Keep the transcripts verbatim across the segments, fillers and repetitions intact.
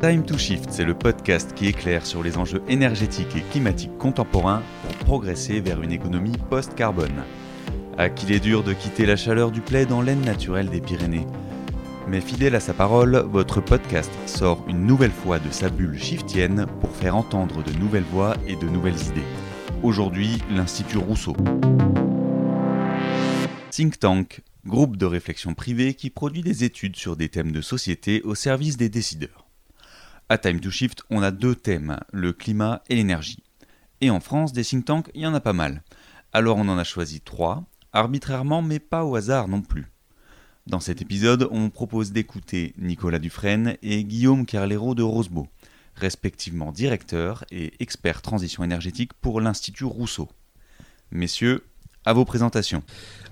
Time to Shift, c'est le podcast qui éclaire sur les enjeux énergétiques et climatiques contemporains pour progresser vers une économie post-carbone. À qui il est dur de quitter la chaleur du plaid dans l'aine naturelle des Pyrénées. Mais fidèle à sa parole, votre podcast sort une nouvelle fois de sa bulle shiftienne pour faire entendre de nouvelles voix et de nouvelles idées. Aujourd'hui, l'Institut Rousseau. Think Tank, groupe de réflexion privée qui produit des études sur des thèmes de société au service des décideurs. À Time to Shift, on a deux thèmes, le climat et l'énergie. Et en France, des think tanks, il y en a pas mal. Alors on en a choisi trois, arbitrairement mais pas au hasard non plus. Dans cet épisode, on propose d'écouter Nicolas Dufrêne et Guillaume Kerlero de Rosbo, respectivement directeurs et experts transition énergétique pour l'Institut Rousseau. Messieurs, à vos présentations.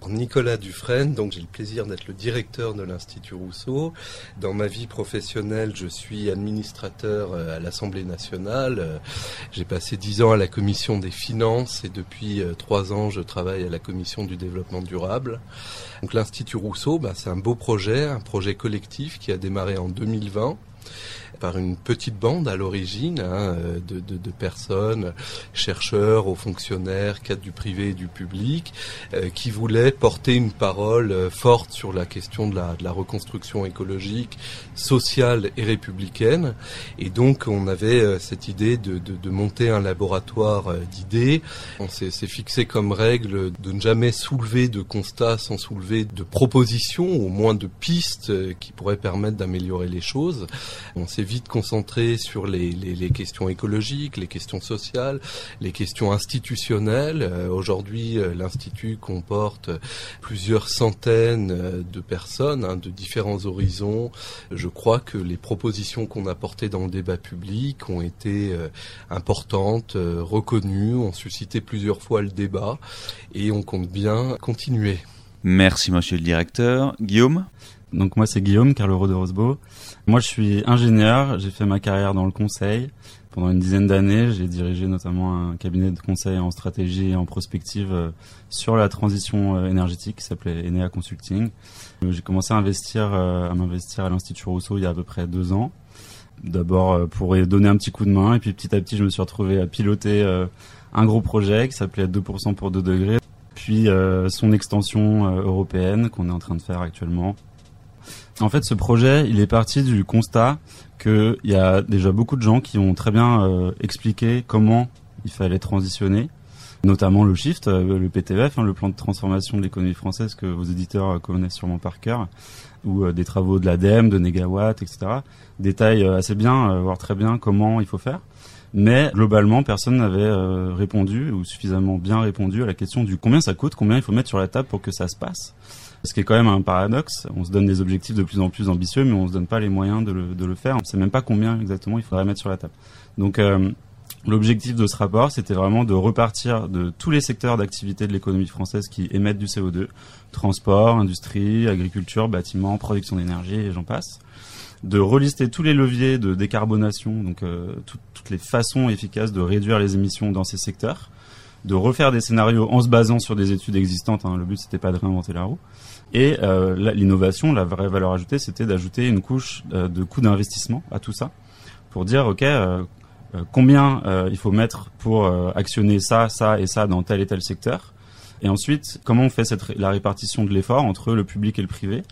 Nicolas Dufrêne, donc j'ai le plaisir d'être le directeur de l'Institut Rousseau. Dans ma vie professionnelle, je suis administrateur à l'Assemblée nationale. J'ai passé dix ans à la Commission des finances et depuis trois ans, je travaille à la Commission du développement durable. Donc l'Institut Rousseau, ben, c'est un beau projet, un projet collectif qui a démarré en deux mille vingt. Par une petite bande à l'origine hein, de, de, de personnes, chercheurs, hauts fonctionnaires, cadres du privé et du public, euh, qui voulaient porter une parole forte sur la question de la, de la reconstruction écologique, sociale et républicaine. Et donc on avait cette idée de, de, de monter un laboratoire d'idées. On s'est, s'est fixé comme règle de ne jamais soulever de constats sans soulever de propositions, au moins de pistes qui pourraient permettre d'améliorer les choses. On s'est vite concentré sur les, les, les questions écologiques, les questions sociales, les questions institutionnelles. Euh, aujourd'hui, euh, l'Institut comporte plusieurs centaines de personnes hein, de différents horizons. Je crois que les propositions qu'on a portées dans le débat public ont été euh, importantes, euh, reconnues, ont suscité plusieurs fois le débat et on compte bien continuer. Merci monsieur le directeur. Guillaume ? Donc moi c'est Guillaume Kerlero de Rosbo. Moi je suis ingénieur, j'ai fait ma carrière dans le conseil. Pendant une dizaine d'années, j'ai dirigé notamment un cabinet de conseil en stratégie et en prospective sur la transition énergétique qui s'appelait Enea Consulting. J'ai commencé à investir, à m'investir à l'Institut Rousseau il y a à peu près deux ans. D'abord pour donner un petit coup de main et puis petit à petit je me suis retrouvé à piloter un gros projet qui s'appelait deux pour cent pour deux degrés. Puis son extension européenne qu'on est en train de faire actuellement. En fait, ce projet, il est parti du constat qu'il y a déjà beaucoup de gens qui ont très bien euh, expliqué comment il fallait transitionner, notamment le Shift, euh, le P T F, hein, le plan de transformation de l'économie française que vos éditeurs euh, connaissent sûrement par cœur, ou euh, des travaux de l'A D E M E, de Négawatt, et cetera, détaillent euh, assez bien, euh, voire très bien comment il faut faire. Mais globalement, personne n'avait euh, répondu ou suffisamment bien répondu à la question du combien ça coûte, combien il faut mettre sur la table pour que ça se passe. Ce qui est quand même un paradoxe. On se donne des objectifs de plus en plus ambitieux, mais on se donne pas les moyens de le, de le faire. On ne sait même pas combien exactement il faudrait mettre sur la table. Donc, euh, l'objectif de ce rapport, c'était vraiment de repartir de tous les secteurs d'activité de l'économie française qui émettent du C O deux. Transport, industrie, agriculture, bâtiment, production d'énergie, et j'en passe. De relister tous les leviers de décarbonation, donc euh, tout, toutes les façons efficaces de réduire les émissions dans ces secteurs. De refaire des scénarios en se basant sur des études existantes. Hein. Le but, c'était pas de réinventer la roue. Et euh, l'innovation, la vraie valeur ajoutée, c'était d'ajouter une couche euh, de coût d'investissement à tout ça pour dire, OK, euh, euh, combien euh, il faut mettre pour euh, actionner ça, ça et ça dans tel et tel secteur. Et ensuite, comment on fait cette, la répartition de l'effort entre le public et le privé.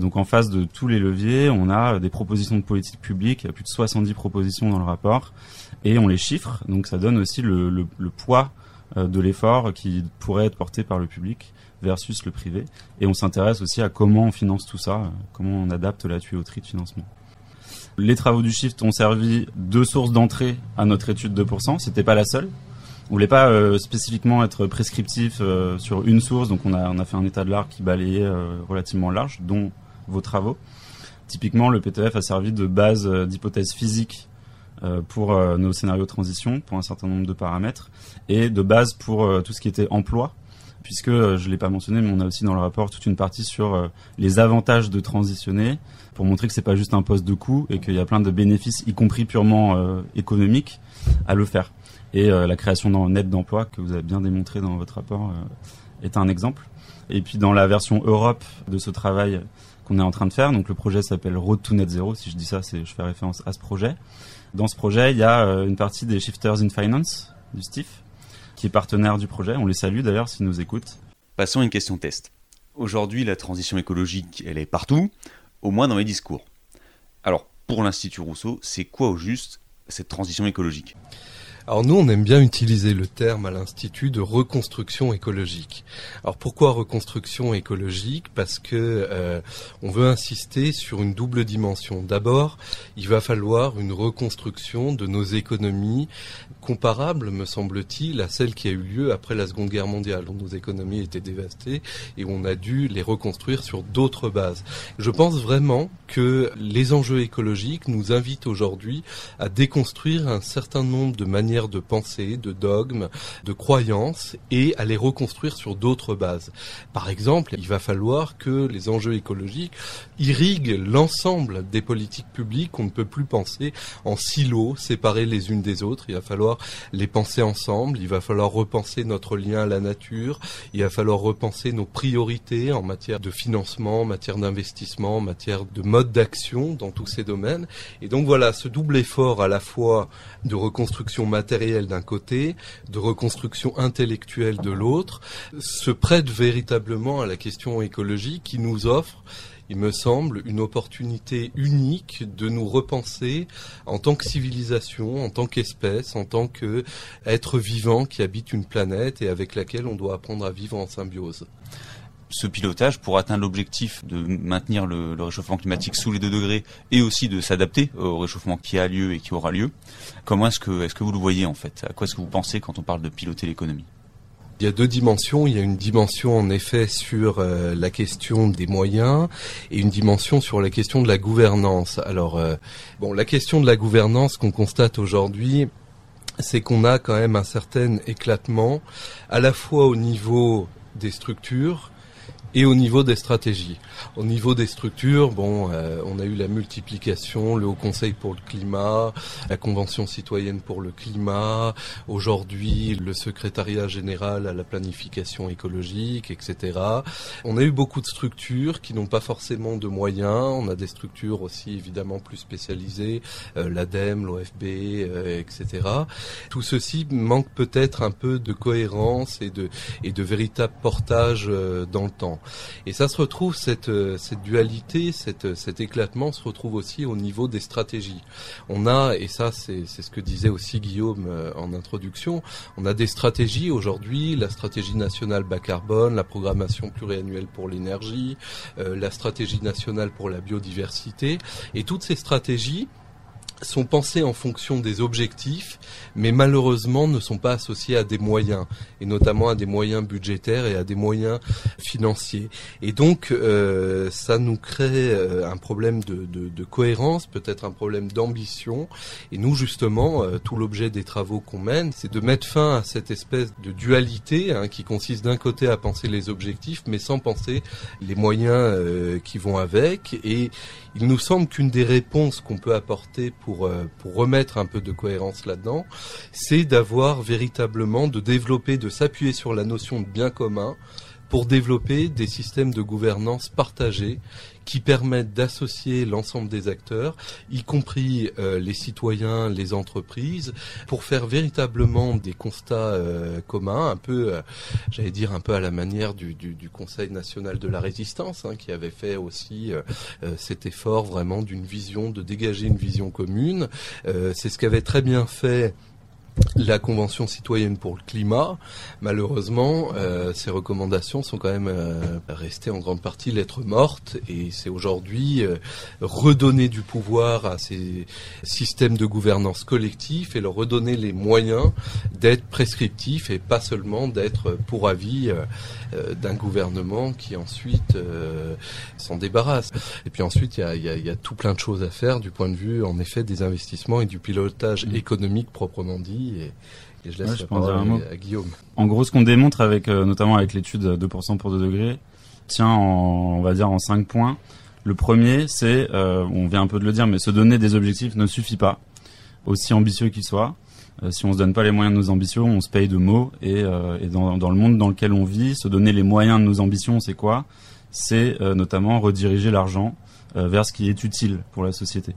Donc, en face de tous les leviers, on a des propositions de politique publique. Il y a plus de soixante-dix propositions dans le rapport et on les chiffre. Donc, ça donne aussi le, le, le poids de l'effort qui pourrait être porté par le public versus le privé. Et on s'intéresse aussi à comment on finance tout ça, comment on adapte la tuyauterie de financement. Les travaux du Shift ont servi de source d'entrée à notre étude deux pour cent. C'était pas la seule. On voulait pas euh, spécifiquement être prescriptif euh, sur une source. Donc on a, on a fait un état de l'art qui balayait euh, relativement large, dont vos travaux. Typiquement, le P T F a servi de base euh, d'hypothèse physique pour nos scénarios de transition, pour un certain nombre de paramètres, et de base pour tout ce qui était emploi, puisque je l'ai pas mentionné, mais on a aussi dans le rapport toute une partie sur les avantages de transitionner, pour montrer que c'est pas juste un poste de coût et qu'il y a plein de bénéfices, y compris purement économiques, à le faire. Et la création nette d'emplois, que vous avez bien démontré dans votre rapport, est un exemple. Et puis dans la version Europe de ce travail, qu'on est en train de faire. Donc le projet s'appelle Road to Net Zero. Si je dis ça, c'est je fais référence à ce projet. Dans ce projet, il y a euh, une partie des Shifters in Finance, du S T I F, qui est partenaire du projet. On les salue d'ailleurs s'ils nous écoutent. Passons à une question test. Aujourd'hui, la transition écologique, elle est partout, au moins dans les discours. Alors, pour l'Institut Rousseau, c'est quoi au juste cette transition écologique ? Alors nous, on aime bien utiliser le terme à l'Institut de reconstruction écologique. Alors pourquoi reconstruction écologique ? Parce que euh, on veut insister sur une double dimension. D'abord, il va falloir une reconstruction de nos économies comparables, me semble-t-il, à celle qui a eu lieu après la Seconde Guerre mondiale, où nos économies étaient dévastées et on a dû les reconstruire sur d'autres bases. Je pense vraiment que les enjeux écologiques nous invitent aujourd'hui à déconstruire un certain nombre de manières de pensée, de dogmes, de croyances et à les reconstruire sur d'autres bases. Par exemple, il va falloir que les enjeux écologiques irriguent l'ensemble des politiques publiques. On ne peut plus penser en silos, séparées les unes des autres. Il va falloir les penser ensemble. Il va falloir repenser notre lien à la nature. Il va falloir repenser nos priorités en matière de financement, en matière d'investissement, en matière de mode d'action dans tous ces domaines. Et donc voilà, ce double effort à la fois de reconstruction matérielle d'un côté, de reconstruction intellectuelle de l'autre, se prête véritablement à la question écologique qui nous offre, il me semble, une opportunité unique de nous repenser en tant que civilisation, en tant qu'espèce, en tant qu'être vivant qui habite une planète et avec laquelle on doit apprendre à vivre en symbiose. Ce pilotage, pour atteindre l'objectif de maintenir le, le réchauffement climatique sous les deux degrés et aussi de s'adapter au réchauffement qui a lieu et qui aura lieu, comment est-ce que, est-ce que vous le voyez en fait ? À quoi est-ce que vous pensez quand on parle de piloter l'économie ? Il y a deux dimensions. Il y a une dimension en effet sur euh, la question des moyens et une dimension sur la question de la gouvernance. Alors, euh, bon, la question de la gouvernance qu'on constate aujourd'hui, c'est qu'on a quand même un certain éclatement à la fois au niveau des structures et au niveau des stratégies. Au niveau des structures, bon, euh, on a eu la multiplication, le Haut Conseil pour le Climat, la Convention citoyenne pour le Climat, aujourd'hui le Secrétariat Général à la Planification Écologique, et cetera. On a eu beaucoup de structures qui n'ont pas forcément de moyens. On a des structures aussi évidemment plus spécialisées, euh, l'ADEME, l'O F B, euh, et cetera. Tout ceci manque peut-être un peu de cohérence et de, et de véritable portage euh, dans le temps. Et ça se retrouve, cette, cette dualité, cette, cet éclatement se retrouve aussi au niveau des stratégies. On a, et ça c'est, c'est ce que disait aussi Guillaume en introduction, on a des stratégies aujourd'hui, la stratégie nationale bas carbone, la programmation pluriannuelle pour l'énergie, euh, la stratégie nationale pour la biodiversité, et toutes ces stratégies sont pensés en fonction des objectifs, mais malheureusement ne sont pas associés à des moyens, et notamment à des moyens budgétaires et à des moyens financiers. Et donc, euh, ça nous crée un problème de, de, de cohérence, peut-être un problème d'ambition. Et nous, justement, euh, tout l'objet des travaux qu'on mène, c'est de mettre fin à cette espèce de dualité hein, qui consiste d'un côté à penser les objectifs, mais sans penser les moyens euh, qui vont avec. Et il nous semble qu'une des réponses qu'on peut apporter pour Pour, pour remettre un peu de cohérence là-dedans, c'est d'avoir véritablement, de développer, de s'appuyer sur la notion de bien commun pour développer des systèmes de gouvernance partagés qui permettent d'associer l'ensemble des acteurs, y compris euh, les citoyens, les entreprises, pour faire véritablement des constats euh, communs, un peu, euh, j'allais dire, un peu à la manière du, du, du Conseil national de la résistance, hein, qui avait fait aussi euh, cet effort vraiment d'une vision, de dégager une vision commune. Euh, c'est ce qu'avait très bien fait la Convention citoyenne pour le climat. Malheureusement, euh, ces recommandations sont quand même euh, restées en grande partie lettre morte, et c'est aujourd'hui euh, redonner du pouvoir à ces systèmes de gouvernance collective et leur redonner les moyens d'être prescriptifs et pas seulement d'être pour avis euh, d'un gouvernement qui ensuite euh, s'en débarrasse. Et puis ensuite, il y a, y a, y a tout plein de choses à faire du point de vue, en effet, des investissements et du pilotage mmh. économique proprement dit. Et, et je laisse ouais, je la parole à, à Guillaume. En gros, ce qu'on démontre avec, euh, notamment avec l'étude deux pour cent pour deux degrés, tient en, on va dire en cinq points. Le premier, c'est, euh, on vient un peu de le dire, mais se donner des objectifs ne suffit pas, aussi ambitieux qu'ils soient. Euh, si on se donne pas les moyens de nos ambitions, on se paye de mots. Et, euh, et dans, dans le monde dans lequel on vit, se donner les moyens de nos ambitions, c'est quoi ? c'est euh, notamment rediriger l'argent euh, vers ce qui est utile pour la société.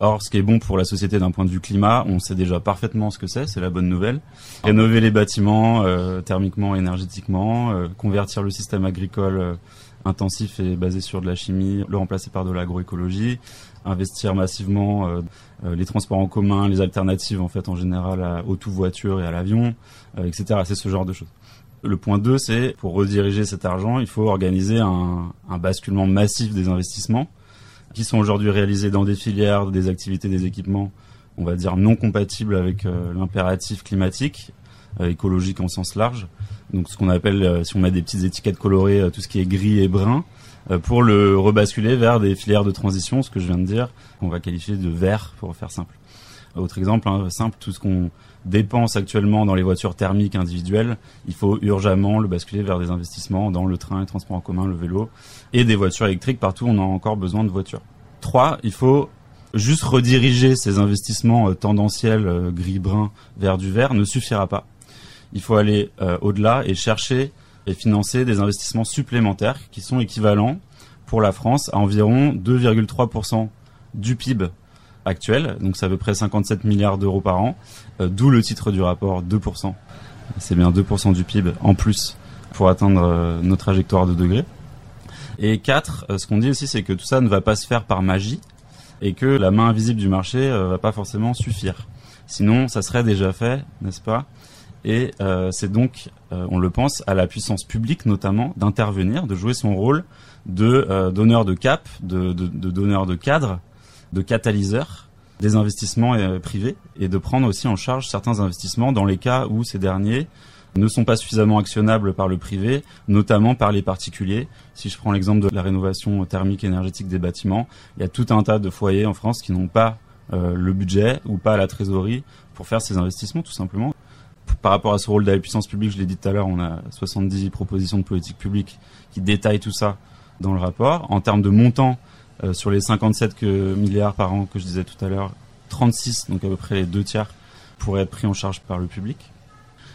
Or, ce qui est bon pour la société d'un point de vue climat, on sait déjà parfaitement ce que c'est, c'est la bonne nouvelle. Rénover les bâtiments euh, thermiquement, énergétiquement, euh, convertir le système agricole euh, intensif et basé sur de la chimie, le remplacer par de l'agroécologie, investir massivement euh, euh, les transports en commun, les alternatives en fait en général à, aux tout-voitures et à l'avion, euh, et cetera. C'est ce genre de choses. Le point deux, c'est pour rediriger cet argent, il faut organiser un, un basculement massif des investissements qui sont aujourd'hui réalisés dans des filières, des activités, des équipements, on va dire non compatibles avec euh, l'impératif climatique, euh, écologique en sens large. Donc ce qu'on appelle, euh, si on met des petites étiquettes colorées, euh, tout ce qui est gris et brun, euh, pour le rebasculer vers des filières de transition, ce que je viens de dire, qu'on va qualifier de vert pour faire simple. Autre exemple, hein, simple, tout ce qu'on dépense actuellement dans les voitures thermiques individuelles, il faut urgemment le basculer vers des investissements dans le train, les transports en commun, le vélo et des voitures électriques. Partout, on a encore besoin de voitures. Trois, il faut juste rediriger ces investissements euh, tendanciels euh, gris-brun vers du vert ne suffira pas. Il faut aller euh, au-delà et chercher et financer des investissements supplémentaires qui sont équivalents pour la France à environ deux virgule trois pour cent du P I B actuel, donc c'est à peu près cinquante-sept milliards d'euros par an, euh, d'où le titre du rapport deux pour cent. C'est bien deux pour cent du P I B en plus pour atteindre euh, nos trajectoires de degrés. Et quatre, euh, ce qu'on dit aussi, c'est que tout ça ne va pas se faire par magie et que la main invisible du marché euh, va pas forcément suffire. Sinon, ça serait déjà fait, n'est-ce pas ? Et euh, c'est donc, euh, on le pense, à la puissance publique notamment d'intervenir, de jouer son rôle de euh, donneur de cap, de, de, de donneur de cadre, de catalyseur des investissements euh, privés et de prendre aussi en charge certains investissements dans les cas où ces derniers ne sont pas suffisamment actionnables par le privé, notamment par les particuliers. Si je prends l'exemple de la rénovation thermique énergétique des bâtiments, il y a tout un tas de foyers en France qui n'ont pas euh, le budget ou pas la trésorerie pour faire ces investissements tout simplement. Par rapport à ce rôle de la puissance publique, je l'ai dit tout à l'heure, on a soixante-dix propositions de politique publique qui détaillent tout ça dans le rapport. En termes de montant, euh, sur les cinquante-sept que, milliards par an que je disais tout à l'heure, trente-six, donc à peu près les deux tiers, pourraient être pris en charge par le public.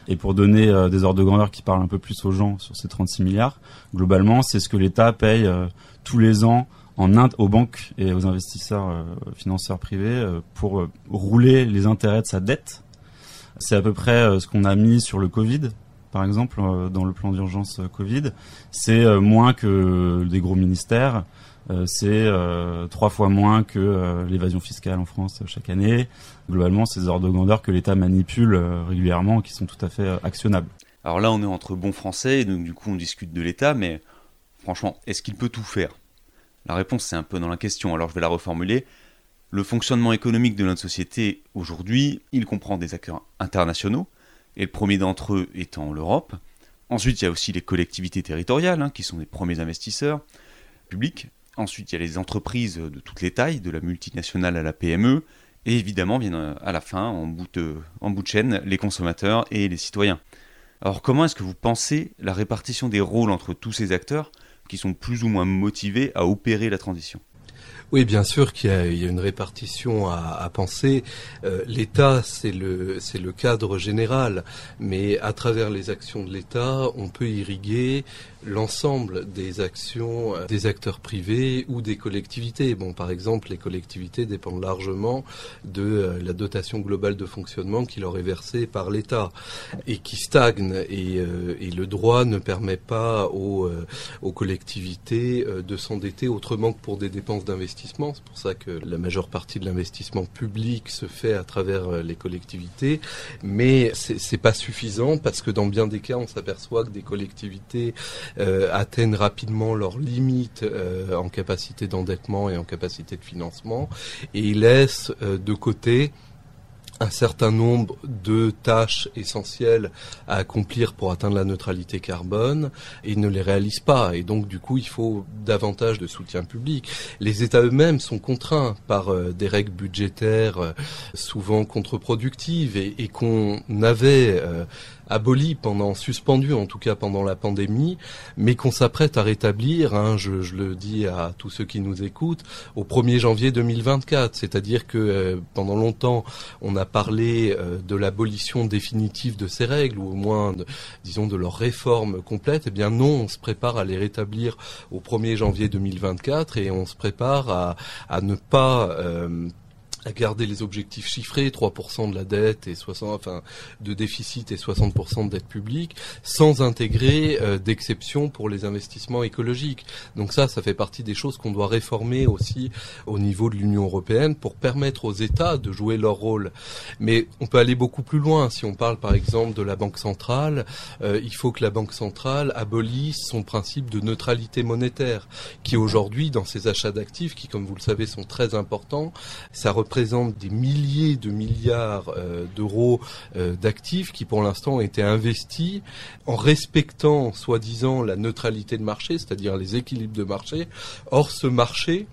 Et pour donner euh, des ordres de grandeur qui parlent un peu plus aux gens sur ces trente-six milliards, globalement, c'est ce que l'État paye euh, tous les ans en Inde aux banques et aux investisseurs euh, financeurs privés euh, pour euh, rouler les intérêts de sa dette. C'est à peu près ce qu'on a mis sur le Covid, par exemple, dans le plan d'urgence Covid. C'est moins que des gros ministères, c'est trois fois moins que l'évasion fiscale en France chaque année. Globalement, c'est des ordres de grandeur que l'État manipule régulièrement, qui sont tout à fait actionnables. Alors là, on est entre bons Français, donc du coup, on discute de l'État, mais franchement, est-ce qu'il peut tout faire ? La réponse, c'est un peu dans la question, alors je vais la reformuler. Le fonctionnement économique de notre société aujourd'hui, il comprend des acteurs internationaux, et le premier d'entre eux étant l'Europe. Ensuite, il y a aussi les collectivités territoriales, hein, qui sont les premiers investisseurs publics. Ensuite, il y a les entreprises de toutes les tailles, de la multinationale à la P M E, et évidemment, viennent à la fin, en bout de, en bout de chaîne, les consommateurs et les citoyens. Alors comment est-ce que vous pensez la répartition des rôles entre tous ces acteurs qui sont plus ou moins motivés à opérer la transition ? Oui, bien sûr qu'il y a, il y a une répartition à, à penser. Euh, L'État, c'est le, c'est le cadre général, mais à travers les actions de l'État, on peut irriguer l'ensemble des actions des acteurs privés ou des collectivités. Bon, par exemple, les collectivités dépendent largement de la dotation globale de fonctionnement qui leur est versée par l'État et qui stagne. Et, et le droit ne permet pas aux, aux collectivités de s'endetter autrement que pour des dépenses d'investissement. C'est pour ça que la majeure partie de l'investissement public se fait à travers les collectivités. Mais c'est, c'est pas suffisant parce que dans bien des cas, on s'aperçoit que des collectivités Euh, atteignent rapidement leurs limites euh, en capacité d'endettement et en capacité de financement et ils laissent euh, de côté un certain nombre de tâches essentielles à accomplir pour atteindre la neutralité carbone et ne les réalisent pas. Et donc, du coup, il faut davantage de soutien public. Les États eux-mêmes sont contraints par euh, des règles budgétaires euh, souvent contre-productives et, et qu'on avait... Euh, aboli pendant, suspendu en tout cas pendant la pandémie, mais qu'on s'apprête à rétablir, hein, je, je le dis à tous ceux qui nous écoutent, au premier janvier deux mille vingt-quatre. C'est-à-dire que euh, pendant longtemps, on a parlé euh, de l'abolition définitive de ces règles, ou au moins, de, disons, de leur réforme complète. Eh bien non, on se prépare à les rétablir au premier janvier deux mille vingt-quatre et on se prépare à, à ne pas... Euh, à garder les objectifs chiffrés, trois pour cent de la dette et soixante, enfin, de déficit et soixante pour cent de dette publique, sans intégrer euh, d'exception pour les investissements écologiques. Donc ça, ça fait partie des choses qu'on doit réformer aussi au niveau de l'Union européenne pour permettre aux États de jouer leur rôle. Mais on peut aller beaucoup plus loin. Si on parle par exemple de la Banque centrale, euh, il faut que la Banque centrale abolisse son principe de neutralité monétaire, qui aujourd'hui, dans ses achats d'actifs, qui comme vous le savez sont très importants, ça représente représente des milliers de milliards euh, d'euros euh, d'actifs qui pour l'instant ont été investis en respectant soi-disant la neutralité de marché, c'est-à-dire les équilibres de marché. Or ce marché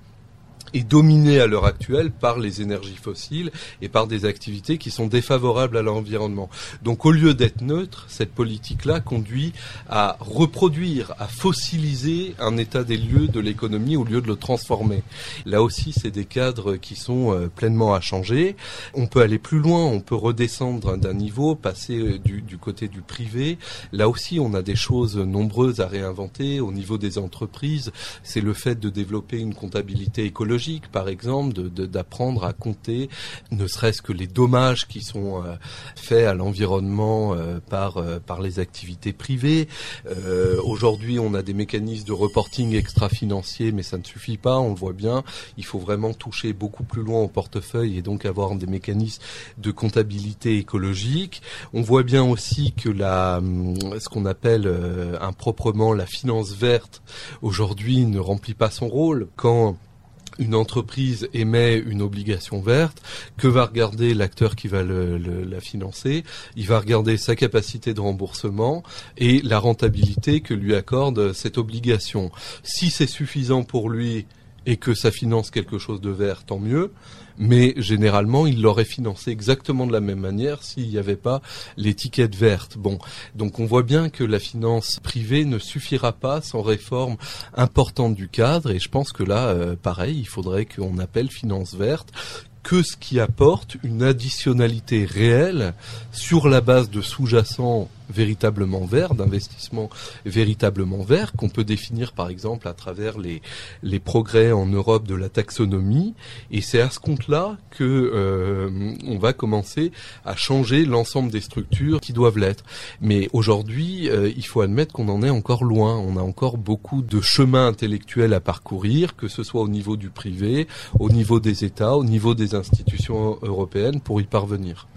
est dominé à l'heure actuelle par les énergies fossiles et par des activités qui sont défavorables à l'environnement. Donc au lieu d'être neutre, cette politique-là conduit à reproduire, à fossiliser un état des lieux de l'économie au lieu de le transformer. Là aussi, c'est des cadres qui sont pleinement à changer. On peut aller plus loin, on peut redescendre d'un niveau, passer du, du côté du privé. Là aussi, on a des choses nombreuses à réinventer au niveau des entreprises. C'est le fait de développer une comptabilité écologique logique, par exemple, de, de, d'apprendre à compter, ne serait-ce que les dommages qui sont euh, faits à l'environnement euh, par euh, par les activités privées. Euh, aujourd'hui, on a des mécanismes de reporting extra-financier, mais ça ne suffit pas, on le voit bien. Il faut vraiment toucher beaucoup plus loin au portefeuille et donc avoir des mécanismes de comptabilité écologique. On voit bien aussi que la, ce qu'on appelle euh, improprement la finance verte, aujourd'hui, ne remplit pas son rôle. Quand une entreprise émet une obligation verte, que va regarder l'acteur qui va le, le, la financer? Il va regarder sa capacité de remboursement et la rentabilité que lui accorde cette obligation. Si c'est suffisant pour lui et que ça finance quelque chose de vert, tant mieux. Mais généralement, il l'aurait financé exactement de la même manière s'il n'y avait pas l'étiquette verte. Bon, donc on voit bien que la finance privée ne suffira pas sans réforme importante du cadre. Et je pense que là, euh, pareil, il faudrait qu'on appelle finance verte que ce qui apporte une additionnalité réelle sur la base de sous-jacents véritablement verts, d'investissements véritablement verts, qu'on peut définir par exemple à travers les, les progrès en Europe de la taxonomie. Et c'est à ce compte-là que euh, on va commencer à changer l'ensemble des structures qui doivent l'être. Mais aujourd'hui, euh, il faut admettre qu'on en est encore loin. On a encore beaucoup de chemins intellectuels à parcourir, que ce soit au niveau du privé, au niveau des États, au niveau des institutions européennes pour y parvenir.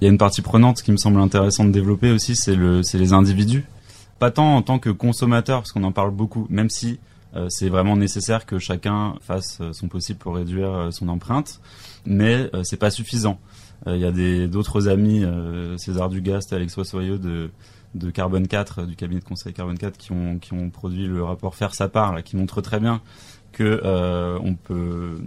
Il y a une partie prenante qui me semble intéressante de développer aussi, c'est le, c'est les individus. Pas tant en tant que consommateurs, parce qu'on en parle beaucoup, même si euh, c'est vraiment nécessaire que chacun fasse son possible pour réduire euh, son empreinte, mais euh, c'est pas suffisant. Euh, il y a des, d'autres amis, euh, César Dugast, Alexois Soyeux de, de Carbone quatre, du cabinet de conseil Carbone quatre, qui ont, qui ont produit le rapport Faire sa part, là, qui montre très bien que euh, on peut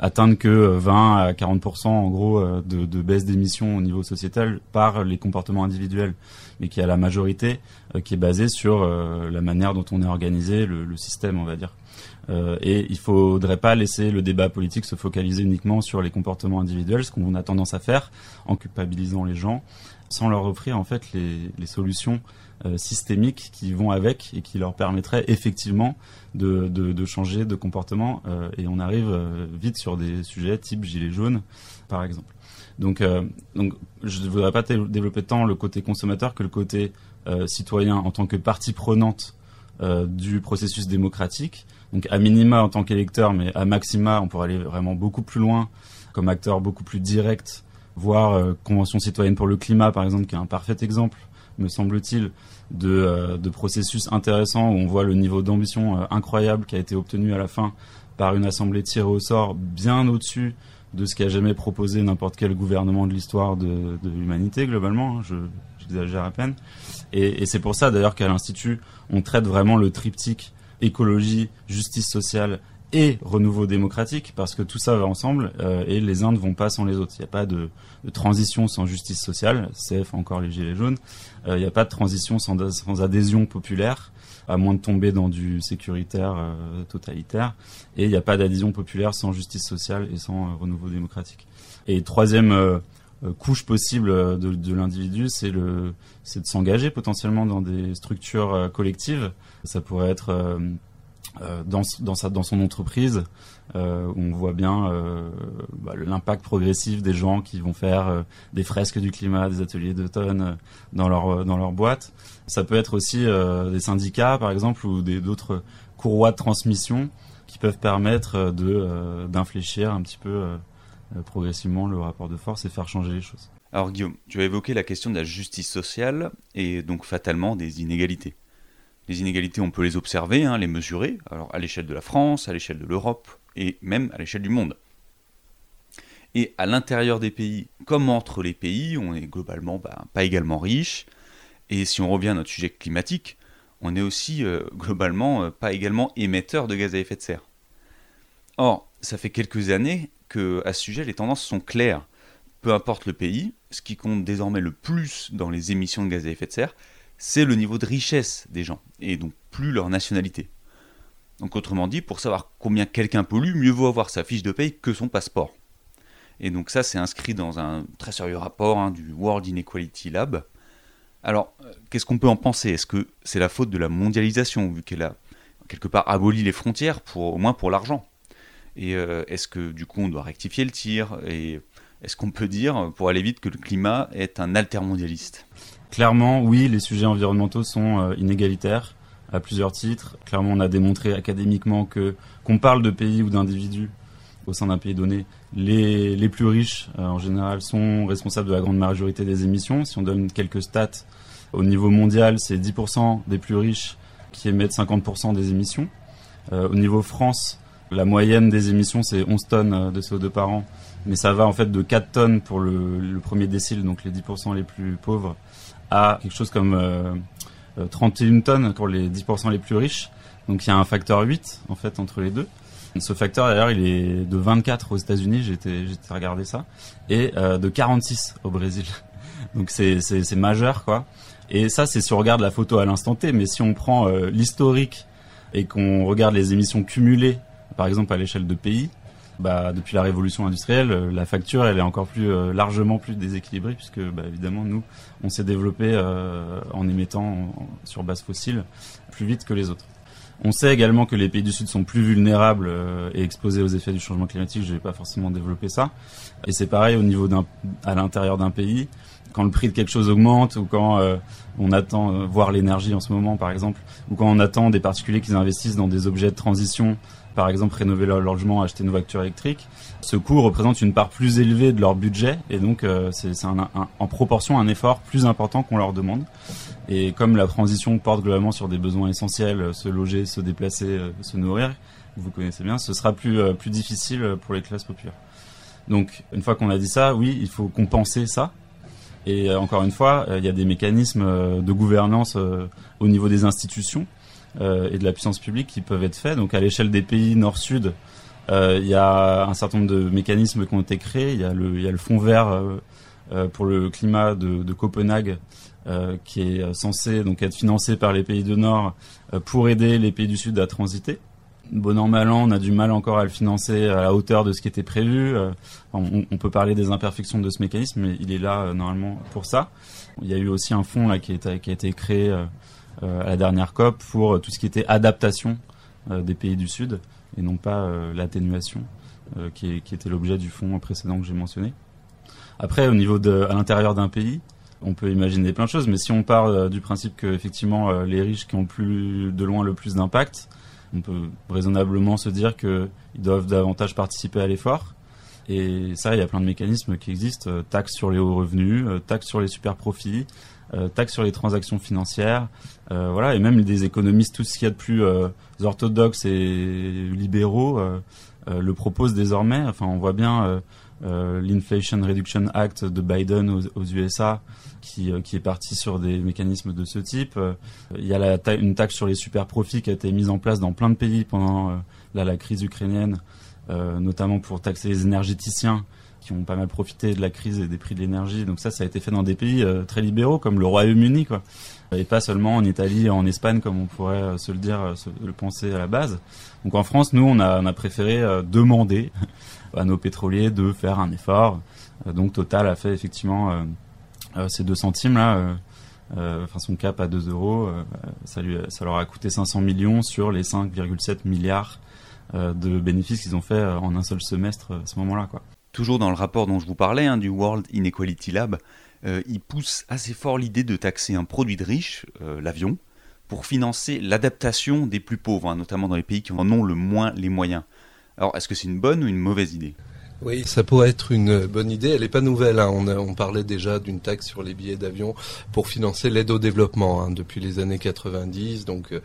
atteindre que vingt à quarante pour cent en gros de, de baisse d'émissions au niveau sociétal par les comportements individuels, mais qui a la majorité euh, qui est basée sur euh, la manière dont on est organisé, le, le système on va dire. Euh, et il faudrait pas laisser le débat politique se focaliser uniquement sur les comportements individuels, ce qu'on a tendance à faire en culpabilisant les gens, sans leur offrir en fait les, les solutions euh, systémiques qui vont avec et qui leur permettraient effectivement de, de, de changer de comportement. Euh, et on arrive euh, vite sur des sujets type gilets jaunes, par exemple. Donc, euh, donc je ne voudrais pas t- développer tant le côté consommateur que le côté euh, citoyen en tant que partie prenante euh, du processus démocratique. Donc à minima en tant qu'électeur, mais à maxima, on pourrait aller vraiment beaucoup plus loin comme acteur beaucoup plus direct, voire euh, Convention citoyenne pour le climat, par exemple, qui est un parfait exemple, me semble-t-il, de, euh, de processus intéressant où on voit le niveau d'ambition euh, incroyable qui a été obtenu à la fin par une assemblée tirée au sort, bien au-dessus de ce qu'a jamais proposé n'importe quel gouvernement de l'histoire de, de l'humanité, globalement, hein, je, j'exagère à peine. Et, et c'est pour ça, d'ailleurs, qu'à l'Institut, on traite vraiment le triptyque écologie, justice sociale et renouveau démocratique, parce que tout ça va ensemble, euh, et les uns ne vont pas sans les autres. Il n'y a pas de, de transition sans justice sociale, C F encore les gilets jaunes, il euh, n'y a pas de transition sans, sans adhésion populaire, à moins de tomber dans du sécuritaire euh, totalitaire, et il n'y a pas d'adhésion populaire sans justice sociale et sans euh, renouveau démocratique. Et troisième euh, couche possible de, de l'individu, c'est le, c'est de s'engager potentiellement dans des structures euh, collectives. Ça pourrait être... Euh, Dans, dans, sa, dans son entreprise, euh, on voit bien euh, bah, l'impact progressif des gens qui vont faire euh, des fresques du climat, des ateliers d'automne euh, dans leur dans leur boîte. Ça peut être aussi euh, des syndicats, par exemple, ou des d'autres courroies de transmission qui peuvent permettre de euh, d'infléchir un petit peu euh, progressivement le rapport de force et faire changer les choses. Alors Guillaume, tu as évoqué la question de la justice sociale et donc fatalement des inégalités. Les inégalités, on peut les observer, hein, les mesurer, alors à l'échelle de la France, à l'échelle de l'Europe, et même à l'échelle du monde. Et à l'intérieur des pays, comme entre les pays, on est globalement bah, pas également riche, et si on revient à notre sujet climatique, on est aussi euh, globalement euh, pas également émetteur de gaz à effet de serre. Or, ça fait quelques années qu'à ce sujet, les tendances sont claires. Peu importe le pays, ce qui compte désormais le plus dans les émissions de gaz à effet de serre, c'est le niveau de richesse des gens, et donc plus leur nationalité. Donc autrement dit, pour savoir combien quelqu'un pollue, mieux vaut avoir sa fiche de paye que son passeport. Et donc ça, c'est inscrit dans un très sérieux rapport hein, du World Inequality Lab. Alors, qu'est-ce qu'on peut en penser? Est-ce que c'est la faute de la mondialisation, vu qu'elle a quelque part aboli les frontières, pour, au moins pour l'argent? Et euh, est-ce que du coup on doit rectifier le tir? Et est-ce qu'on peut dire, pour aller vite, que le climat est un altermondialiste? Clairement, oui, les sujets environnementaux sont inégalitaires à plusieurs titres. Clairement, on a démontré académiquement que, qu'on parle de pays ou d'individus au sein d'un pays donné, les, les plus riches, en général, sont responsables de la grande majorité des émissions. Si on donne quelques stats, au niveau mondial, c'est dix pour cent des plus riches qui émettent cinquante pour cent des émissions. Euh, au niveau France, la moyenne des émissions, c'est onze tonnes de C O deux par an. Mais ça va en fait de quatre tonnes pour le, le premier décile, donc les dix pour cent les plus pauvres, à quelque chose comme euh, trente et une tonnes pour les dix pour cent les plus riches. Donc il y a un facteur huit en fait entre les deux. Ce facteur d'ailleurs il est de vingt-quatre aux États-Unis, j'étais j'étais regardé ça, et euh, de quarante-six au Brésil. Donc c'est c'est c'est majeur quoi. Et ça c'est si on regarde la photo à l'instant T, mais si on prend euh, l'historique et qu'on regarde les émissions cumulées par exemple à l'échelle de pays, bah depuis la révolution industrielle, la facture elle est encore plus euh, largement plus déséquilibrée puisque bah évidemment nous on s'est développé euh, en émettant en, en, sur base fossile plus vite que les autres. On sait également que les pays du Sud sont plus vulnérables euh, et exposés aux effets du changement climatique, je vais pas forcément développer ça. Et c'est pareil au niveau d'un à l'intérieur d'un pays, quand le prix de quelque chose augmente ou quand euh, on attend euh, voir l'énergie en ce moment par exemple ou quand on attend des particuliers qui investissent dans des objets de transition, par exemple rénover leur logement, acheter une voiture électrique, ce coût représente une part plus élevée de leur budget et donc euh, c'est, c'est un, un, en proportion un effort plus important qu'on leur demande. Et comme la transition porte globalement sur des besoins essentiels, euh, se loger, se déplacer, euh, se nourrir, vous connaissez bien, ce sera plus, euh, plus difficile pour les classes populaires. Donc une fois qu'on a dit ça, oui, il faut compenser ça. Et euh, encore une fois, il euh, y a des mécanismes euh, de gouvernance euh, au niveau des institutions et de la puissance publique qui peuvent être faits. Donc à l'échelle des pays nord-sud, euh, il y a un certain nombre de mécanismes qui ont été créés. Il y a le, il y a le fonds vert euh, pour le climat de, de Copenhague euh, qui est censé donc être financé par les pays du Nord euh, pour aider les pays du Sud à transiter. Bon an, mal an, on a du mal encore à le financer à la hauteur de ce qui était prévu. Enfin, on, on peut parler des imperfections de ce mécanisme, mais il est là euh, normalement pour ça. Il y a eu aussi un fonds là qui, est, qui a été créé euh, Euh, à la dernière COP pour tout ce qui était adaptation euh, des pays du Sud et non pas euh, l'atténuation euh, qui, est, qui était l'objet du fonds précédent que j'ai mentionné. Après, au niveau de, à l'intérieur d'un pays, on peut imaginer plein de choses, mais si on part euh, du principe que effectivement euh, les riches qui ont plus, de loin le plus d'impact, on peut raisonnablement se dire qu'ils doivent davantage participer à l'effort Et ça, il y a plein de mécanismes qui existent, euh, taxes sur les hauts revenus, euh, taxes sur les super profits, euh, taxes sur les transactions financières, euh, voilà, et même des économistes, tout ce qu'il y a de plus euh, orthodoxes et libéraux euh, euh, le proposent désormais. Enfin, on voit bien euh, euh, l'Inflation Reduction Act de Biden aux, aux U S A qui, euh, qui est parti sur des mécanismes de ce type. Euh, il y a la ta- une taxe sur les super profits qui a été mise en place dans plein de pays pendant euh, là, la crise ukrainienne. Euh, notamment pour taxer les énergéticiens qui ont pas mal profité de la crise et des prix de l'énergie. Donc ça, ça a été fait dans des pays euh, très libéraux comme le Royaume-Uni, quoi. Et pas seulement en Italie et en Espagne comme on pourrait euh, se le dire, euh, se, le penser à la base. Donc en France, nous, on a, on a préféré euh, demander à nos pétroliers de faire un effort. Euh, donc Total a fait effectivement euh, euh, ces deux centimes là, euh, euh, enfin son cap à deux euros. Euh, ça, lui, ça leur a coûté cinq cents millions sur les cinq virgule sept milliards de bénéfices qu'ils ont fait en un seul semestre à ce moment-là, quoi. Toujours dans le rapport dont je vous parlais, hein, du World Inequality Lab, euh, il pousse assez fort l'idée de taxer un produit de riche, euh, l'avion, pour financer l'adaptation des plus pauvres, hein, notamment dans les pays qui en ont le moins les moyens. Alors, est-ce que c'est une bonne ou une mauvaise idée ? Oui, ça pourrait être une bonne idée. Elle n'est pas nouvelle, hein. On, a, on parlait déjà d'une taxe sur les billets d'avion pour financer l'aide au développement, hein, depuis les années quatre-vingt-dix. Donc euh,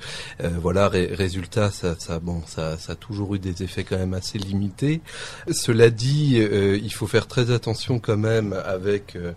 voilà, ré- résultat, ça, ça, bon, ça, ça a toujours eu des effets quand même assez limités. Cela dit, euh, il faut faire très attention quand même avec euh,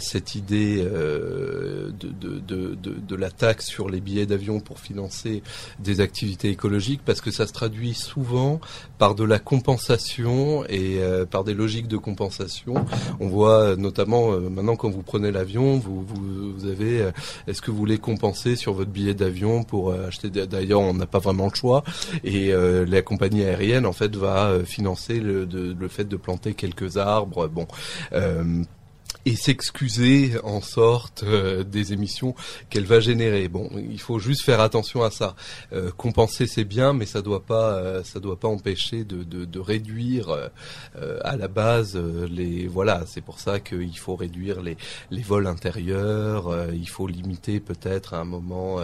cette idée euh, de, de, de, de, de la taxe sur les billets d'avion pour financer des activités écologiques, parce que ça se traduit souvent par de la compensation et par des logiques de compensation. On voit notamment euh, maintenant quand vous prenez l'avion, vous, vous, vous avez euh, est-ce que vous voulez compenser sur votre billet d'avion pour euh, acheter des... D'ailleurs, on n'a pas vraiment le choix, et euh, la compagnie aérienne en fait va euh, financer le, de, le fait de planter quelques arbres. Bon. Euh, et s'excuser en sorte euh, des émissions qu'elle va générer. Bon, il faut juste faire attention à ça. Euh, compenser, c'est bien, mais ça doit pas euh, ça doit pas empêcher de de, de réduire euh, à la base euh, les voilà, c'est pour ça qu'il faut réduire les les vols intérieurs, euh, il faut limiter peut-être à un moment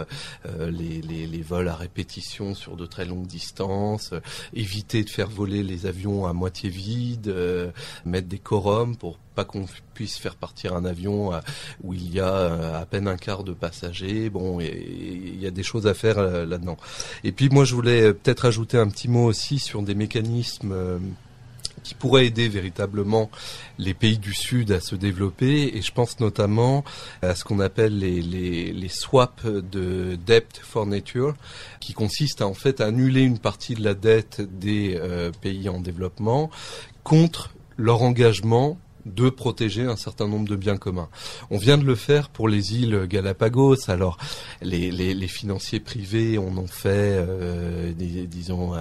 euh, les les les vols à répétition sur de très longues distances, euh, éviter de faire voler les avions à moitié vides, euh, mettre des quorums pour pas qu'on puisse faire partir un avion où il y a à peine un quart de passagers. Bon, il y a des choses à faire là-dedans. Et puis moi, je voulais peut-être ajouter un petit mot aussi sur des mécanismes qui pourrait aider véritablement les pays du Sud à se développer, et je pense notamment à ce qu'on appelle les, les, les swaps de debt for nature, qui consiste à, en fait à annuler une partie de la dette des euh, pays en développement contre leur engagement de protéger un certain nombre de biens communs. On vient de le faire pour les îles Galapagos. Alors, les, les, les financiers privés on en fait, euh, dis, disons,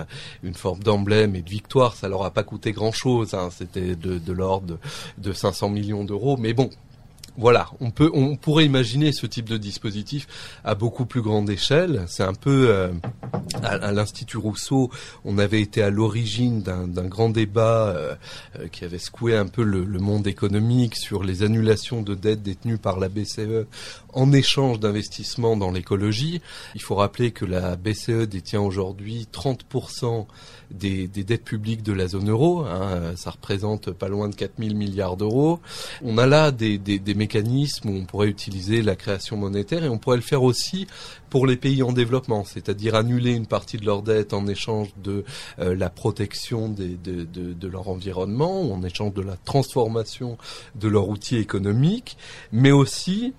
une forme d'emblème et de victoire. Ça leur a pas coûté grand-chose, hein. C'était de, de l'ordre de cinq cents millions d'euros. Mais bon, voilà, on peut, on pourrait imaginer ce type de dispositif à beaucoup plus grande échelle. C'est un peu euh, à, à l'Institut Rousseau, on avait été à l'origine d'un, d'un grand débat euh, qui avait secoué un peu le, le monde économique sur les annulations de dettes détenues par la B C E en échange d'investissements dans l'écologie. Il faut rappeler que la B C E détient aujourd'hui trente pour cent des, des dettes publiques de la zone euro, hein. Ça représente pas loin de quatre mille milliards d'euros. On a là des, des, des mécanismes où on pourrait utiliser la création monétaire, et on pourrait le faire aussi pour les pays en développement, c'est-à-dire annuler une partie de leurs dettes en échange de euh, la protection des, de, de, de leur environnement, ou en échange de la transformation de leur outil économique, mais aussi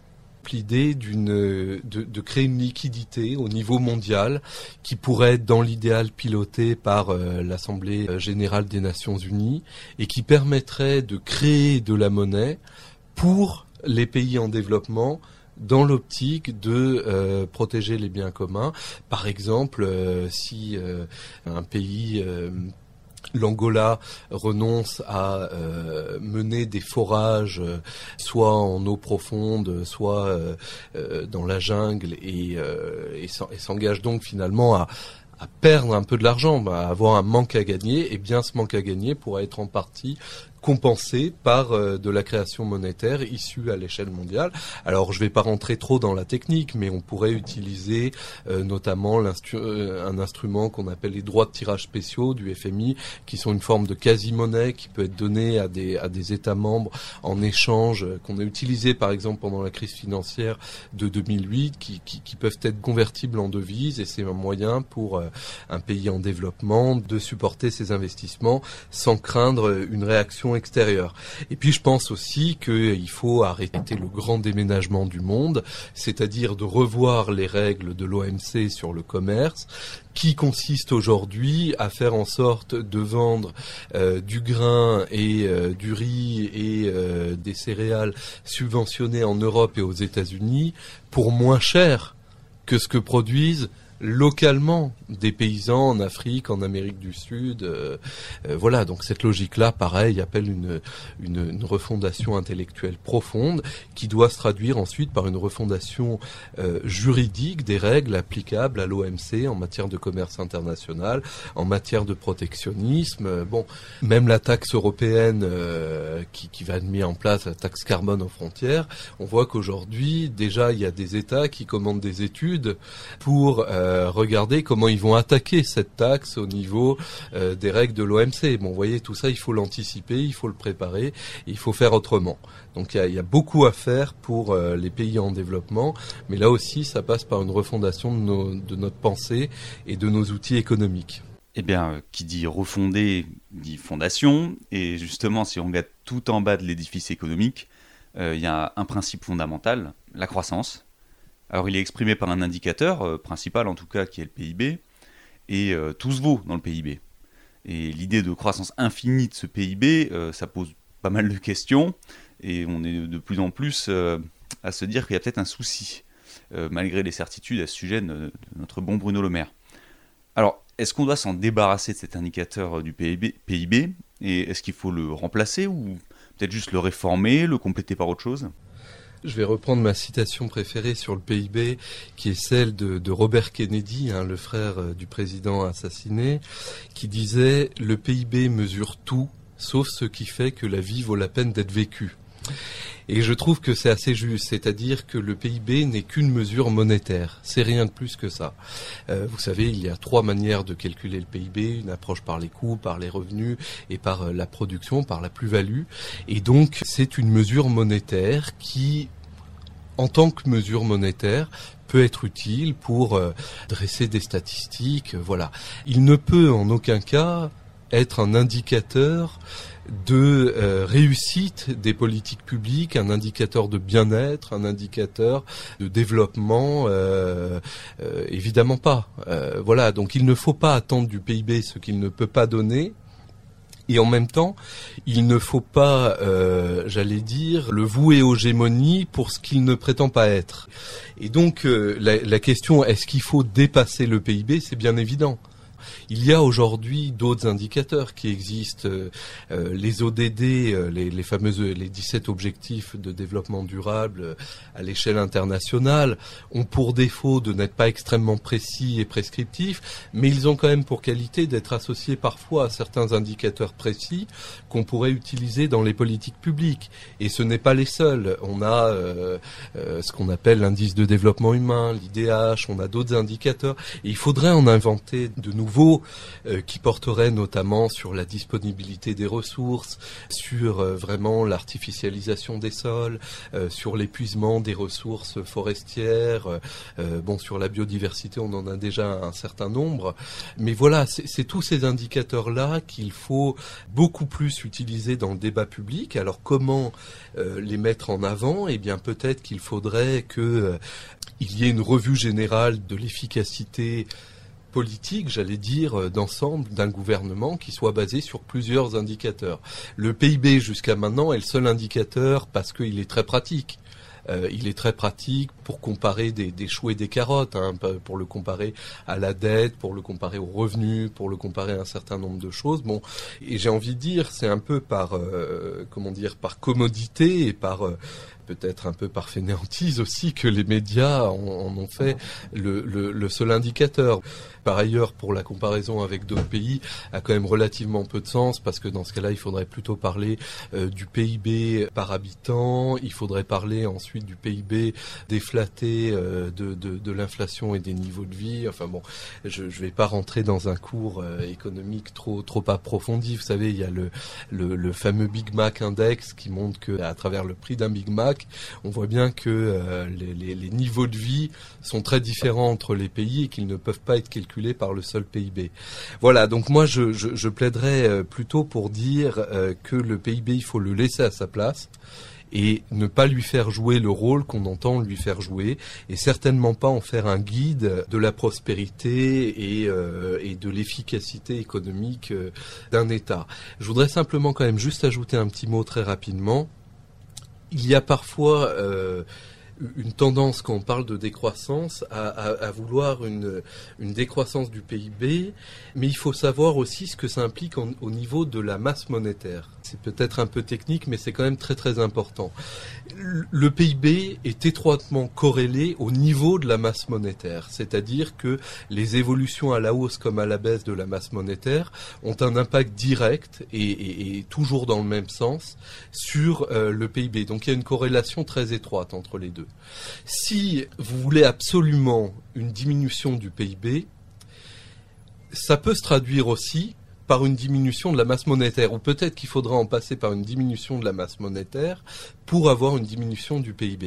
l'idée d'une de, de créer une liquidité au niveau mondial qui pourrait être dans l'idéal pilotée par euh, l'Assemblée générale des Nations Unies, et qui permettrait de créer de la monnaie pour les pays en développement dans l'optique de euh, protéger les biens communs. Par exemple, euh, si euh, un pays... Euh, l'Angola renonce à euh, mener des forages euh, soit en eau profonde, soit euh, euh, dans la jungle, et, euh, et, et s'engage donc finalement à à perdre un peu de l'argent, bah, avoir un manque à gagner, et bien ce manque à gagner pourrait être en partie compensée par euh, de la création monétaire issue à l'échelle mondiale. Alors, je ne vais pas rentrer trop dans la technique, mais on pourrait utiliser euh, notamment l'instru- euh, un instrument qu'on appelle les droits de tirage spéciaux du F M I, qui sont une forme de quasi-monnaie qui peut être donnée à des, à des États membres en échange, euh, qu'on a utilisé par exemple pendant la crise financière de deux mille huit, qui, qui, qui peuvent être convertibles en devises, et c'est un moyen pour euh, un pays en développement de supporter ses investissements sans craindre une réaction extérieure. Et puis je pense aussi qu'il faut arrêter le grand déménagement du monde, c'est-à-dire de revoir les règles de l'O M C sur le commerce, qui consiste aujourd'hui à faire en sorte de vendre euh, du grain et euh, du riz et euh, des céréales subventionnées en Europe et aux États-Unis pour moins cher que ce que produisent localement des paysans en Afrique, en Amérique du Sud. Euh, euh, voilà, donc cette logique-là, pareil, appelle une, une, une refondation intellectuelle profonde qui doit se traduire ensuite par une refondation euh, juridique des règles applicables à l'O M C en matière de commerce international, en matière de protectionnisme. Euh, bon, même la taxe européenne euh, qui, qui va être mise en place, la taxe carbone aux frontières, on voit qu'aujourd'hui, déjà, il y a des États qui commandent des études pour euh, regarder comment ils vont attaquer cette taxe au niveau euh, des règles de l'O M C. Bon, vous voyez, tout ça, il faut l'anticiper, il faut le préparer, il faut faire autrement. Donc, il y, y a beaucoup à faire pour euh, les pays en développement, mais là aussi, ça passe par une refondation de, nos, de notre pensée et de nos outils économiques. Eh bien, qui dit refonder, dit fondation, et justement, si on regarde tout en bas de l'édifice économique, il euh, y a un principe fondamental, la croissance. Alors, il est exprimé par un indicateur euh, principal, en tout cas, qui est le P I B, et euh, tout se vaut dans le P I B. Et l'idée de croissance infinie de ce P I B, euh, ça pose pas mal de questions, et on est de plus en plus euh, à se dire qu'il y a peut-être un souci, euh, malgré les certitudes à ce sujet de, de notre bon Bruno Le Maire. Alors, est-ce qu'on doit s'en débarrasser de cet indicateur euh, du P I B, P I B, et est-ce qu'il faut le remplacer, ou peut-être juste le réformer, le compléter par autre chose ? Je vais reprendre ma citation préférée sur le P I B, qui est celle de, de Robert Kennedy, hein, le frère du président assassiné, qui disait « Le P I B mesure tout, sauf ce qui fait que la vie vaut la peine d'être vécue ». Et je trouve que c'est assez juste, c'est-à-dire que le P I B n'est qu'une mesure monétaire, c'est rien de plus que ça. Euh, vous savez, il y a trois manières de calculer le P I B, une approche par les coûts, par les revenus et par euh, la production, par la plus-value. Et donc, c'est une mesure monétaire qui, en tant que mesure monétaire, peut être utile pour euh, dresser des statistiques, euh, voilà. Il ne peut en aucun cas être un indicateur de euh, réussite des politiques publiques, un indicateur de bien-être, un indicateur de développement, euh, euh, évidemment pas. Euh, voilà, donc il ne faut pas attendre du P I B ce qu'il ne peut pas donner. Et en même temps, il ne faut pas, euh, j'allais dire, le vouer aux gémonies pour ce qu'il ne prétend pas être. Et donc, euh, la, la question, est-ce qu'il faut dépasser le P I B, c'est bien évident. Il y a aujourd'hui d'autres indicateurs qui existent, euh, les O D D, euh, les, les fameuses les dix-sept objectifs de développement durable euh, à l'échelle internationale ont pour défaut de n'être pas extrêmement précis et prescriptifs, mais ils ont quand même pour qualité d'être associés parfois à certains indicateurs précis qu'on pourrait utiliser dans les politiques publiques. Et ce n'est pas les seuls. On a euh, euh, ce qu'on appelle l'indice de développement humain, l'I D H, on a d'autres indicateurs. Et il faudrait en inventer de nouveaux qui porterait notamment sur la disponibilité des ressources, sur vraiment l'artificialisation des sols, sur l'épuisement des ressources forestières, bon, sur la biodiversité, on en a déjà un certain nombre. Mais voilà, c'est, c'est tous ces indicateurs-là qu'il faut beaucoup plus utiliser dans le débat public. Alors comment les mettre en avant ? Eh bien, peut-être qu'il faudrait que il y ait une revue générale de l'efficacité politique, j'allais dire, d'ensemble d'un gouvernement qui soit basé sur plusieurs indicateurs. Le P I B, jusqu'à maintenant, est le seul indicateur parce qu'il est très pratique. Euh, il est très pratique pour comparer des, des choux et des carottes, hein, pour le comparer à la dette, pour le comparer aux revenus, pour le comparer à un certain nombre de choses. Bon, et j'ai envie de dire, c'est un peu par, euh, comment dire, par commodité et par... Euh, peut-être un peu par fainéantise aussi que les médias en, en ont fait le, le, le seul indicateur. Par ailleurs, pour la comparaison avec d'autres pays, a quand même relativement peu de sens, parce que dans ce cas-là, il faudrait plutôt parler euh, du P I B par habitant, il faudrait parler ensuite du P I B déflaté euh, de, de, de l'inflation et des niveaux de vie. Enfin bon, je ne vais pas rentrer dans un cours euh, économique trop, trop approfondi. Vous savez, il y a le, le, le fameux Big Mac Index qui montre qu'à travers le prix d'un Big Mac, on voit bien que euh, les, les, les niveaux de vie sont très différents entre les pays et qu'ils ne peuvent pas être calculés par le seul P I B. Voilà, donc moi je, je, je plaiderais plutôt pour dire euh, que le P I B, il faut le laisser à sa place et ne pas lui faire jouer le rôle qu'on entend lui faire jouer, et certainement pas en faire un guide de la prospérité et, euh, et de l'efficacité économique euh, d'un État. Je voudrais simplement quand même juste ajouter un petit mot très rapidement. Il y a parfois... Euh, une tendance, quand on parle de décroissance, à, à, à vouloir une, une décroissance du P I B, mais il faut savoir aussi ce que ça implique en, au niveau de la masse monétaire. C'est peut-être un peu technique, mais c'est quand même très très important. Le P I B est étroitement corrélé au niveau de la masse monétaire, c'est-à-dire que les évolutions à la hausse comme à la baisse de la masse monétaire ont un impact direct et, et, et toujours dans le même sens sur euh, le P I B. Donc il y a une corrélation très étroite entre les deux. Si vous voulez absolument une diminution du P I B, ça peut se traduire aussi par une diminution de la masse monétaire, ou peut-être qu'il faudra en passer par une diminution de la masse monétaire pour avoir une diminution du P I B.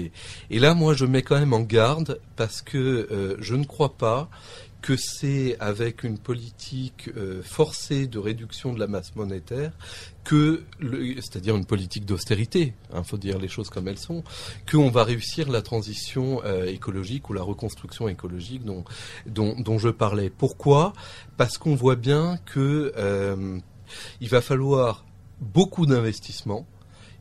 Et là, moi, je mets quand même en garde, parce que euh, je ne crois pas que c'est avec une politique euh, forcée de réduction de la masse monétaire que, le, c'est-à-dire une politique d'austérité, hein, faut dire les choses comme elles sont, qu'on va réussir la transition euh, écologique ou la reconstruction écologique dont, dont, dont je parlais. Pourquoi ? Parce qu'on voit bien que euh, il va falloir beaucoup d'investissements.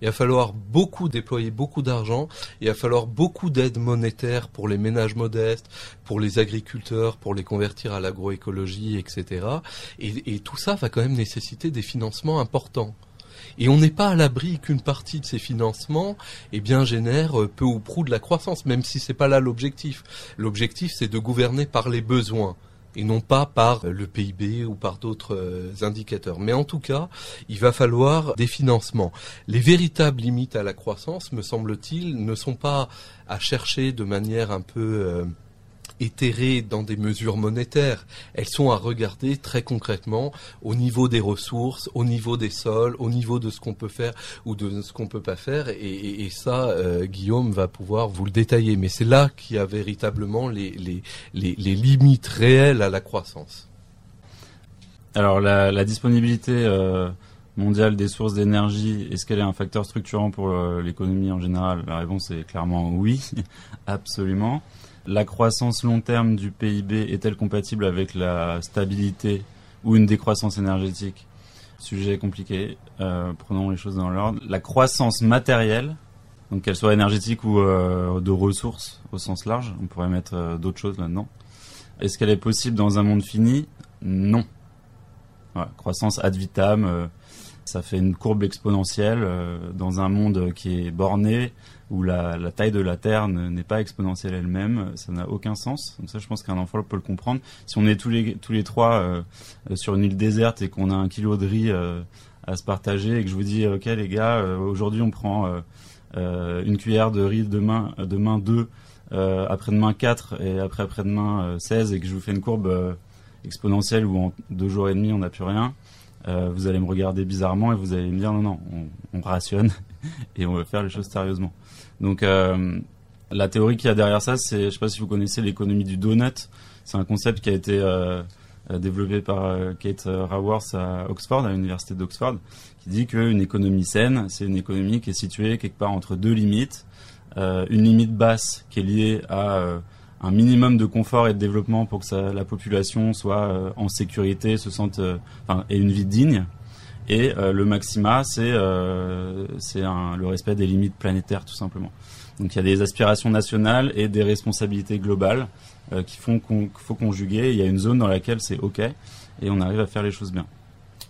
Il va falloir beaucoup déployer beaucoup d'argent, il va falloir beaucoup d'aide monétaire pour les ménages modestes, pour les agriculteurs, pour les convertir à l'agroécologie, et cetera. Et, et tout ça va quand même nécessiter des financements importants. Et on n'est pas à l'abri qu'une partie de ces financements, eh bien, génère peu ou prou de la croissance, même si c'est pas là l'objectif. L'objectif, c'est de gouverner par les besoins, et non pas par le P I B ou par d'autres indicateurs. Mais en tout cas, il va falloir des financements. Les véritables limites à la croissance, me semble-t-il, ne sont pas à chercher de manière un peu... Euh éthérées dans des mesures monétaires. Elles sont à regarder très concrètement au niveau des ressources, au niveau des sols, au niveau de ce qu'on peut faire ou de ce qu'on peut pas faire. Et, et, et ça, euh, Guillaume va pouvoir vous le détailler. Mais c'est là qu'il y a véritablement les, les, les, les limites réelles à la croissance. Alors la, la disponibilité euh, mondiale des sources d'énergie, est-ce qu'elle est un facteur structurant pour euh, l'économie en général ? La réponse est clairement oui, absolument. La croissance long terme du P I B est-elle compatible avec la stabilité ou une décroissance énergétique ? Sujet compliqué, euh, prenons les choses dans l'ordre. La croissance matérielle, donc qu'elle soit énergétique ou euh, de ressources au sens large, on pourrait mettre euh, d'autres choses là-dedans. Est-ce qu'elle est possible dans un monde fini ? Non. Voilà, croissance ad vitam, euh, ça fait une courbe exponentielle euh, dans un monde qui est borné, où la, la taille de la Terre ne, n'est pas exponentielle elle-même, ça n'a aucun sens. Donc ça, je pense qu'un enfant peut le comprendre. Si on est tous les, tous les trois euh, sur une île déserte et qu'on a un kilo de riz euh, à se partager, et que je vous dis, ok les gars, euh, aujourd'hui on prend euh, euh, une cuillère de riz, demain, euh, demain deux, euh, après-demain quatre, et après-après-demain euh, seize, et que je vous fais une courbe euh, exponentielle où en deux jours et demi on n'a plus rien, euh, vous allez me regarder bizarrement et vous allez me dire, non, non, on, on rationne et on va faire les choses sérieusement. Donc euh, la théorie qu'il y a derrière ça, c'est, je ne sais pas si vous connaissez l'économie du donut. C'est un concept qui a été euh, développé par euh, Kate Raworth à Oxford, à l'université d'Oxford, qui dit qu'une économie saine, c'est une économie qui est située quelque part entre deux limites. Euh, une limite basse qui est liée à euh, un minimum de confort et de développement pour que ça, la population soit euh, en sécurité, se sente, euh, enfin, ait une vie digne. Et euh, le maxima, c'est, euh, c'est un, le respect des limites planétaires, tout simplement. Donc il y a des aspirations nationales et des responsabilités globales euh, qu'il faut, con, faut conjuguer. Il y a une zone dans laquelle c'est OK et on arrive à faire les choses bien.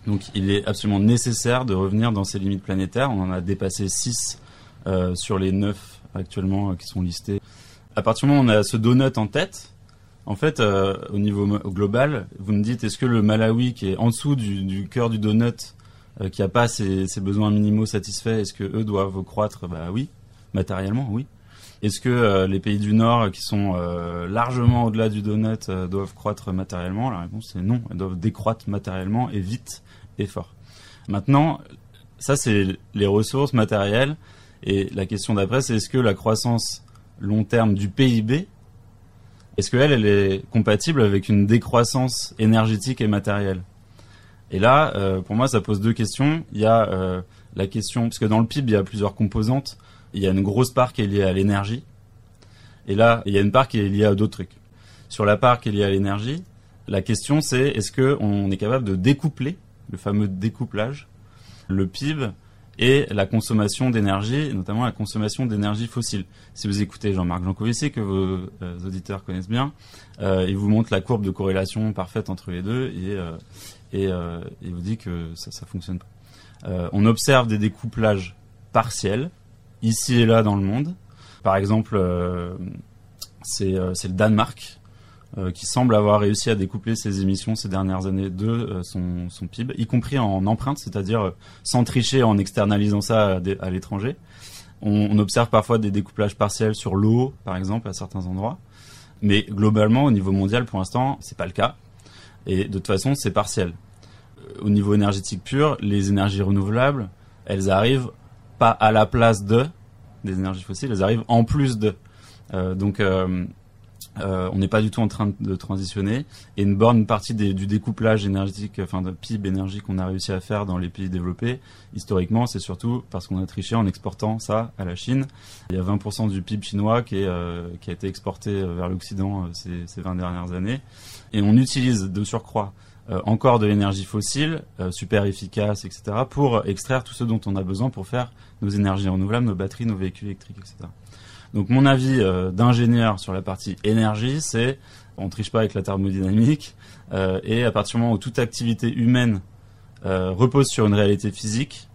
Donc il est absolument nécessaire de revenir dans ces limites planétaires. On en a dépassé six euh, sur les neuf actuellement qui sont listés. À partir du moment où on a ce donut en tête, en fait, euh, au niveau global, vous me dites, est-ce que le Malawi, qui est en dessous du, du cœur du donut, euh, qui n'a pas ses, ses besoins minimaux satisfaits, est-ce que eux doivent croître ? Bah oui, matériellement, oui. Est-ce que euh, les pays du Nord, qui sont euh, largement au-delà du donut, euh, doivent croître matériellement ? La réponse est non, elles doivent décroître matériellement et vite et fort. Maintenant, ça c'est les ressources matérielles, et la question d'après, c'est est-ce que la croissance long terme du P I B, est-ce qu'elle, elle est compatible avec une décroissance énergétique et matérielle ? Et là, euh, pour moi, ça pose deux questions. Il y a euh, la question, parce que dans le P I B, il y a plusieurs composantes. Il y a une grosse part qui est liée à l'énergie. Et là, il y a une part qui est liée à d'autres trucs. Sur la part qui est liée à l'énergie, la question, c'est est-ce qu'on est capable de découpler, le fameux découplage, le P I B et la consommation d'énergie, notamment la consommation d'énergie fossile. Si vous écoutez Jean-Marc Jancovici, que vos euh, auditeurs connaissent bien, euh, il vous montre la courbe de corrélation parfaite entre les deux et, euh, et euh, il vous dit que ça ne fonctionne pas. Euh, on observe des découplages partiels, ici et là dans le monde. Par exemple, euh, c'est, euh, c'est le Danemark euh, qui semble avoir réussi à découpler ses émissions ces dernières années de euh, son, son P I B, y compris en empreinte, c'est-à-dire euh, sans tricher, en externalisant ça à, à l'étranger. On, on observe parfois des découplages partiels sur l'eau, par exemple, à certains endroits. Mais globalement, au niveau mondial, pour l'instant, c'est pas le cas. Et de toute façon, c'est partiel. Au niveau énergétique pur, les énergies renouvelables, elles arrivent pas à la place de des énergies fossiles, elles arrivent en plus de. Euh, donc, euh, euh, on n'est pas du tout en train de transitionner. Et une bonne partie des, du découplage énergétique, enfin de P I B énergie qu'on a réussi à faire dans les pays développés, historiquement, c'est surtout parce qu'on a triché en exportant ça à la Chine. Il y a vingt pour cent du P I B chinois qui, est, euh, qui a été exporté vers l'Occident euh, ces, ces vingt dernières années. Et on utilise de surcroît Euh, encore de l'énergie fossile, euh, super efficace, et cetera, pour extraire tout ce dont on a besoin pour faire nos énergies renouvelables, nos batteries, nos véhicules électriques, et cetera. Donc mon avis euh, d'ingénieur sur la partie énergie, c'est on triche pas avec la thermodynamique, euh, et à partir du moment où toute activité humaine euh, repose sur une réalité physique,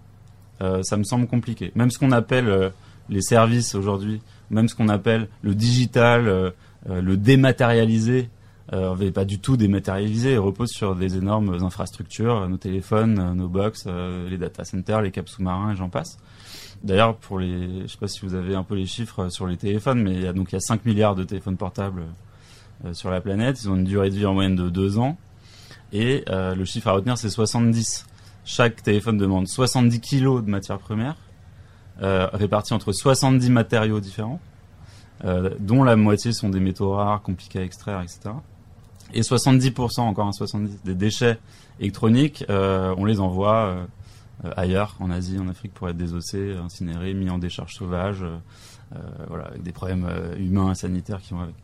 euh, ça me semble compliqué. Même ce qu'on appelle euh, les services aujourd'hui, même ce qu'on appelle le digital, euh, euh, le dématérialisé, Euh, on n'est pas du tout dématérialisé, et repose sur des énormes infrastructures, nos téléphones, nos box, euh, les data centers, les câbles sous-marins, et j'en passe. D'ailleurs, pour les, je sais pas si vous avez un peu les chiffres sur les téléphones, mais il y a donc il y a cinq milliards de téléphones portables euh, sur la planète. Ils ont une durée de vie en moyenne de deux ans, et euh, le chiffre à retenir, c'est soixante-dix. Chaque téléphone demande soixante-dix kilos de matières premières, euh, répartis entre soixante-dix matériaux différents, euh, dont la moitié sont des métaux rares, compliqués à extraire, et cetera. Et soixante-dix pour cent, encore un soixante-dix, des déchets électroniques, euh, on les envoie euh, ailleurs, en Asie, en Afrique, pour être désossés, incinérés, mis en décharge sauvage, euh, voilà, avec des problèmes euh, humains et sanitaires qui vont avec.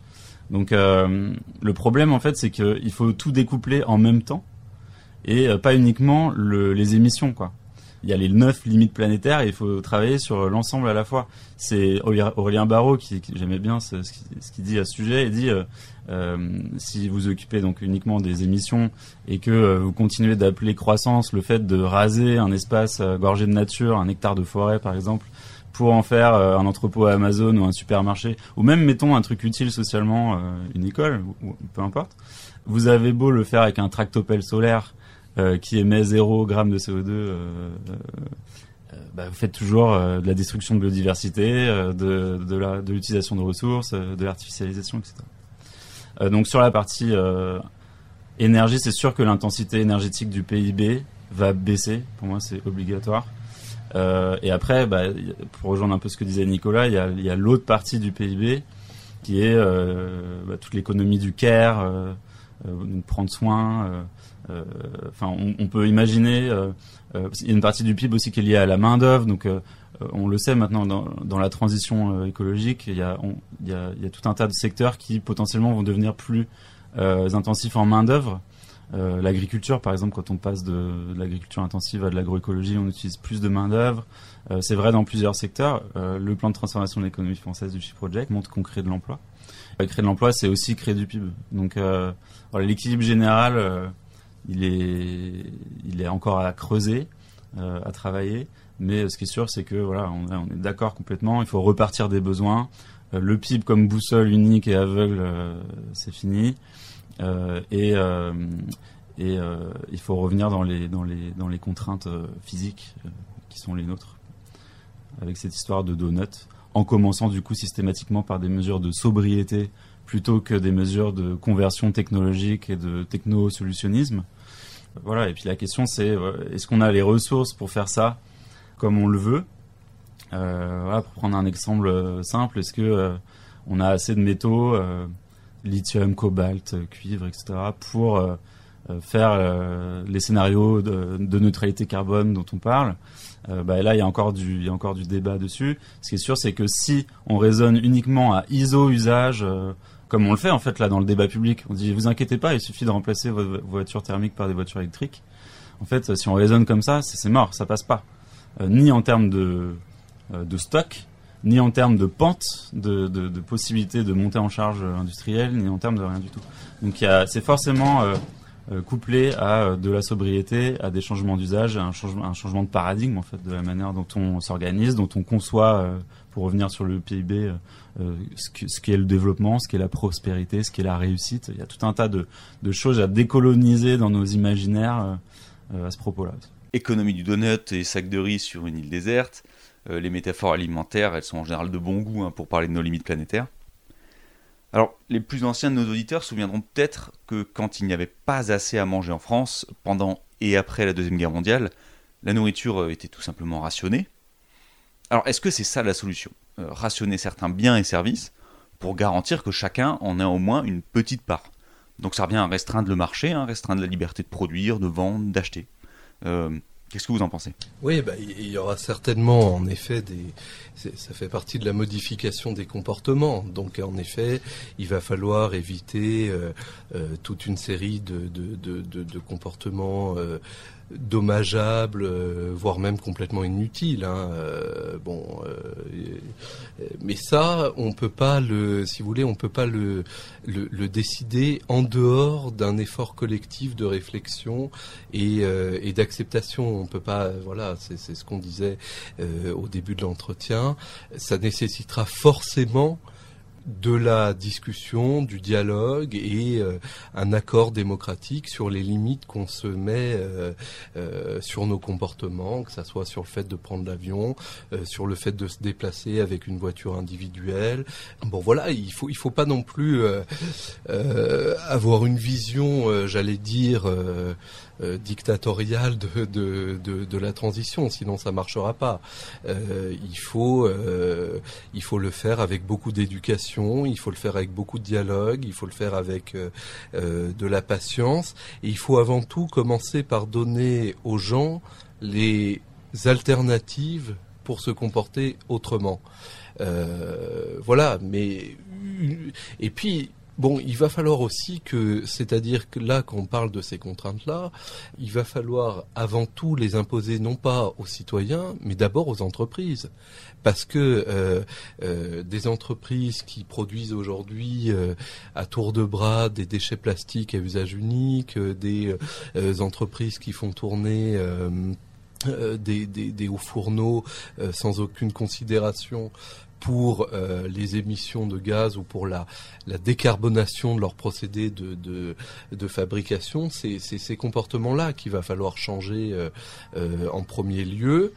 Donc euh, le problème, en fait, c'est qu'il faut tout découpler en même temps, et euh, pas uniquement le, les émissions, quoi. Il y a les neuf limites planétaires et il faut travailler sur l'ensemble à la fois. C'est Aurélien Barrau qui, qui j'aimais bien ce, ce, ce qu'il dit à ce sujet. Il dit euh, euh, si vous occupez donc uniquement des émissions et que euh, vous continuez d'appeler croissance le fait de raser un espace euh, gorgé de nature, un hectare de forêt par exemple, pour en faire euh, un entrepôt à Amazon ou un supermarché, ou même mettons un truc utile socialement, euh, une école, ou, ou peu importe. Vous avez beau le faire avec un tractopelle solaire Euh, qui émet zéro gramme de C O deux, euh, euh, bah, vous faites toujours euh, de la destruction de biodiversité, euh, de, de, la, de l'utilisation de ressources, euh, de l'artificialisation, et cetera. Euh, donc sur la partie euh, énergie, c'est sûr que l'intensité énergétique du P I B va baisser. Pour moi, c'est obligatoire. Euh, et après, bah, pour rejoindre un peu ce que disait Nicolas, il y a, y a l'autre partie du P I B qui est euh, bah, toute l'économie du care, euh, euh, donc prendre soin... Euh, Euh, enfin, on, on peut imaginer. Euh, euh, il y a une partie du P I B aussi qui est liée à la main d'œuvre. Donc, euh, on le sait maintenant dans, dans la transition euh, écologique, il y a, on, il, y a, il y a tout un tas de secteurs qui potentiellement vont devenir plus euh, intensifs en main d'œuvre. Euh, l'agriculture, par exemple, quand on passe de, de l'agriculture intensive à de l'agroécologie, on utilise plus de main d'œuvre. Euh, c'est vrai dans plusieurs secteurs. Euh, le plan de transformation de l'économie française du Shift Project montre qu'on crée de l'emploi. Euh, créer de l'emploi, c'est aussi créer du P I B. Donc, euh, voilà, l'équilibre général. Euh, Il est, il est encore à creuser, euh, à travailler, Mais ce qui est sûr, c'est que voilà, on, on est d'accord complètement. Il faut repartir des besoins. Euh, le P I B comme boussole unique et aveugle, euh, c'est fini. Euh, et euh, et euh, il faut revenir dans les dans les dans les contraintes euh, physiques euh, qui sont les nôtres, avec cette histoire de donuts, en commençant du coup systématiquement par des mesures de sobriété plutôt que des mesures de conversion technologique et de technosolutionnisme. Voilà. Et puis la question, c'est est-ce qu'on a les ressources pour faire ça comme on le veut? Euh, voilà, pour prendre un exemple simple, est-ce que euh, on a assez de métaux, euh, lithium, cobalt, cuivre, et cetera, pour euh, faire euh, les scénarios de, de neutralité carbone dont on parle? Euh, bah, là, il y a encore du, il y a encore du débat dessus. Ce qui est sûr, c'est que si on raisonne uniquement à iso-usage, euh, comme on le fait en fait là dans le débat public, on dit vous inquiétez pas, il suffit de remplacer votre voiture thermique par des voitures électriques. En fait, si on raisonne comme ça, c'est, c'est mort, ça passe pas. Euh, ni en termes de, euh, de stock, ni en termes de pente, de, de, de possibilité de monter en charge industrielle, ni en termes de rien du tout. Donc y a, c'est forcément euh, euh, couplé à euh, de la sobriété, à des changements d'usage, à un changement, un changement de paradigme en fait, de la manière dont on s'organise, dont on conçoit, euh, pour revenir sur le P I B, euh, ce, que, ce qu'est le développement, ce qu'est la prospérité, ce qu'est la réussite. Il y a tout un tas de, de choses à décoloniser dans nos imaginaires euh, à ce propos-là. Économie du donut et sac de riz sur une île déserte, euh, les métaphores alimentaires, elles sont en général de bon goût hein, pour parler de nos limites planétaires. Alors, les plus anciens de nos auditeurs souviendront peut-être que quand il n'y avait pas assez à manger en France, pendant et après la Deuxième Guerre mondiale, la nourriture était tout simplement rationnée. Alors, est-ce que c'est ça la solution ? euh, Rationner certains biens et services pour garantir que chacun en a au moins une petite part. Donc ça revient à restreindre le marché, hein, restreindre la liberté de produire, de vendre, d'acheter. Euh, qu'est-ce que vous en pensez ? Oui, bah, il y aura certainement, en effet, des... ça fait partie de la modification des comportements. Donc, en effet, il va falloir éviter euh, euh, toute une série de, de, de, de, de comportements euh, dommageables, euh, voire même complètement inutiles. Hein. Euh, bon, euh, mais ça, on peut pas le, si vous voulez, on peut pas le, le, le décider en dehors d'un effort collectif de réflexion et, euh, et d'acceptation. On peut pas, voilà, c'est, c'est ce qu'on disait euh, au début de l'entretien. Ça nécessitera forcément de la discussion, du dialogue et euh, un accord démocratique sur les limites qu'on se met euh, euh, sur nos comportements, que ça soit sur le fait de prendre l'avion, euh, sur le fait de se déplacer avec une voiture individuelle. Bon voilà, il faut il faut pas non plus euh, euh, avoir une vision, euh, j'allais dire, euh, euh, dictatoriale de, de de de la transition, sinon ça marchera pas. Euh, il faut euh, il faut le faire avec beaucoup d'éducation. Il faut le faire avec beaucoup de dialogue, il faut le faire avec euh, de la patience. Et il faut avant tout commencer par donner aux gens les alternatives pour se comporter autrement. Euh, voilà, mais... Et puis... Bon, il va falloir aussi que, c'est-à-dire que là, quand on parle de ces contraintes-là, il va falloir avant tout les imposer non pas aux citoyens, mais d'abord aux entreprises. Parce que euh, euh, des entreprises qui produisent aujourd'hui euh, à tour de bras des déchets plastiques à usage unique, euh, des euh, entreprises qui font tourner... Euh, Euh, des, des, des hauts fourneaux euh, sans aucune considération pour euh, les émissions de gaz ou pour la, la décarbonation de leurs procédés de, de, de fabrication, c'est, c'est ces comportements-là qu'il va falloir changer euh, euh, en premier lieu.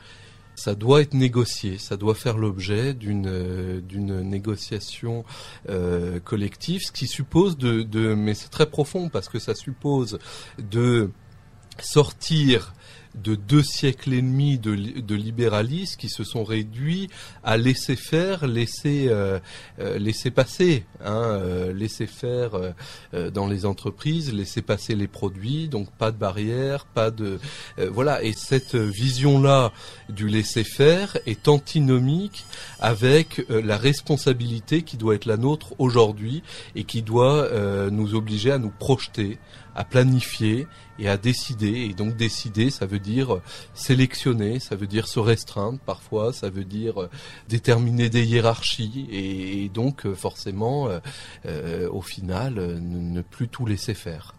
Ça doit être négocié, ça doit faire l'objet d'une d'une négociation euh, collective, ce qui suppose de, de... Mais c'est très profond parce que ça suppose de sortir de deux siècles et demi de, de libéralisme qui se sont réduits à laisser faire, laisser euh, euh, laisser passer, hein, euh, laisser faire euh, dans les entreprises, laisser passer les produits, donc pas de barrières, pas de euh, voilà. Et cette vision-là du laisser faire est antinomique avec euh, la responsabilité qui doit être la nôtre aujourd'hui et qui doit euh, nous obliger à nous projeter, à planifier et à décider. Et donc décider, ça veut dire sélectionner, ça veut dire se restreindre parfois, ça veut dire déterminer des hiérarchies et, et donc forcément, euh, au final, ne, ne plus tout laisser faire.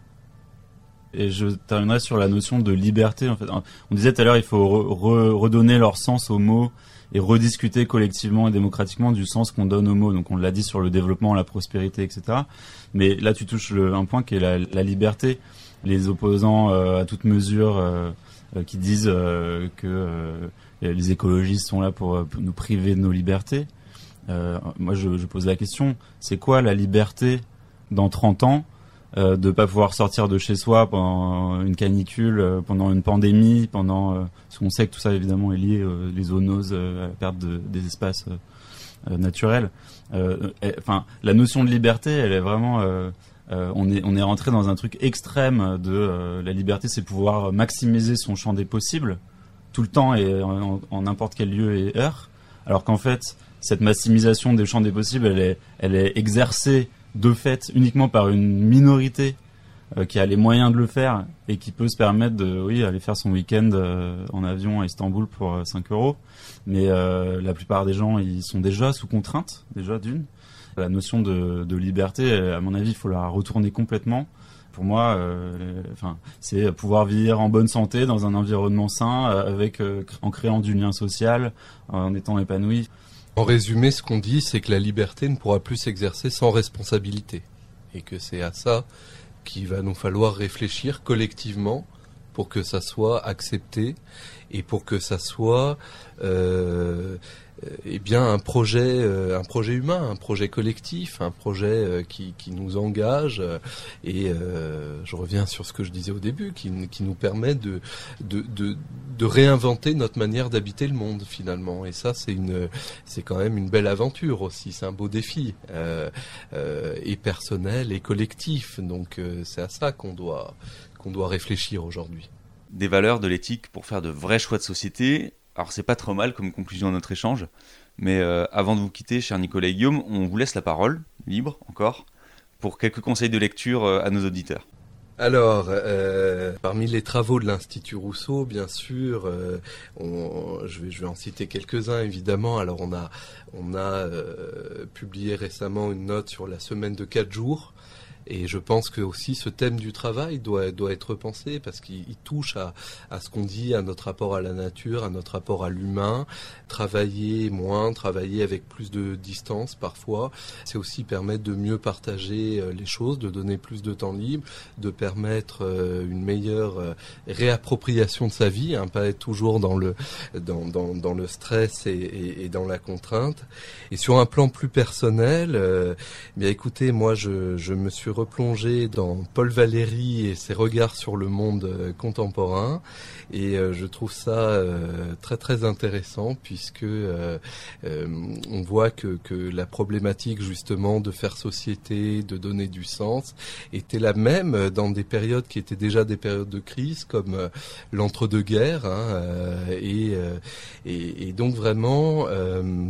Et je terminerai sur la notion de liberté. En fait, on disait tout à l'heure, il faut re- re- redonner leur sens aux mots et rediscuter collectivement et démocratiquement du sens qu'on donne aux mots. Donc on l'a dit sur le développement, la prospérité, et cetera. Mais là, tu touches le, un point qui est la, la liberté. Les opposants euh, à toute mesure euh, euh, qui disent euh, que euh, les écologistes sont là pour, pour nous priver de nos libertés. Euh, moi, je, je pose la question, c'est quoi la liberté dans trente ans ? Euh, de pas pouvoir sortir de chez soi pendant une canicule, euh, pendant une pandémie, pendant euh, parce qu'on sait que tout ça évidemment est lié euh, les zoonoses, euh, à la perte de, des espaces euh, euh, naturels. Euh, et, enfin, la notion de liberté, elle est vraiment, euh, euh, on est on est rentré dans un truc extrême de euh, la liberté, c'est pouvoir maximiser son champ des possibles tout le temps et en, en n'importe quel lieu et heure, alors qu'en fait cette maximisation des champs des possibles, elle est elle est exercée de fait uniquement par une minorité euh, qui a les moyens de le faire et qui peut se permettre de oui aller faire son week-end euh, en avion à Istanbul pour euh, cinq euros, mais euh, la plupart des gens ils sont déjà sous contrainte déjà d'une la notion de, de liberté, à mon avis il faut la retourner complètement. Pour moi, euh, enfin, c'est pouvoir vivre en bonne santé dans un environnement sain, avec euh, en créant du lien social, en étant épanoui. En résumé, ce qu'on dit, c'est que la liberté ne pourra plus s'exercer sans responsabilité. Et que c'est à ça qu'il va nous falloir réfléchir collectivement pour que ça soit accepté et pour que ça soit euh, eh bien un projet, un projet humain, un projet collectif, un projet qui, qui nous engage. Et euh, je reviens sur ce que je disais au début, qui, qui nous permet de, de, de, de réinventer notre manière d'habiter le monde finalement. Et ça, c'est une, c'est quand même une belle aventure aussi. C'est un beau défi euh, euh, et personnel et collectif. Donc euh, c'est à ça qu'on doit, qu'on doit réfléchir aujourd'hui. Des valeurs, de l'éthique pour faire de vrais choix de société. Alors c'est pas trop mal comme conclusion à notre échange, mais euh, avant de vous quitter, cher Nicolas et Guillaume, on vous laisse la parole, libre encore, pour quelques conseils de lecture euh, à nos auditeurs. Alors, euh, parmi les travaux de l'Institut Rousseau, bien sûr, euh, on, je vais, je vais en citer quelques-uns évidemment. Alors on a, on a euh, publié récemment une note sur la semaine de quatre jours. Et je pense que aussi ce thème du travail doit doit être pensé, parce qu'il il touche à à ce qu'on dit, à notre rapport à la nature, à notre rapport à l'humain. Travailler moins, travailler avec plus de distance parfois, c'est aussi permettre de mieux partager les choses, de donner plus de temps libre, de permettre une meilleure réappropriation de sa vie, hein, pas être toujours dans le dans dans dans le stress et, et, et dans la contrainte. Et sur un plan plus personnel, euh, bien écoutez, moi je je me suis replongé dans Paul Valéry et ses regards sur le monde contemporain, et je trouve ça très très intéressant, puisque on voit que, que la problématique justement de faire société, de donner du sens, était la même dans des périodes qui étaient déjà des périodes de crise comme l'entre-deux-guerres, hein, et, et, et donc vraiment... Euh,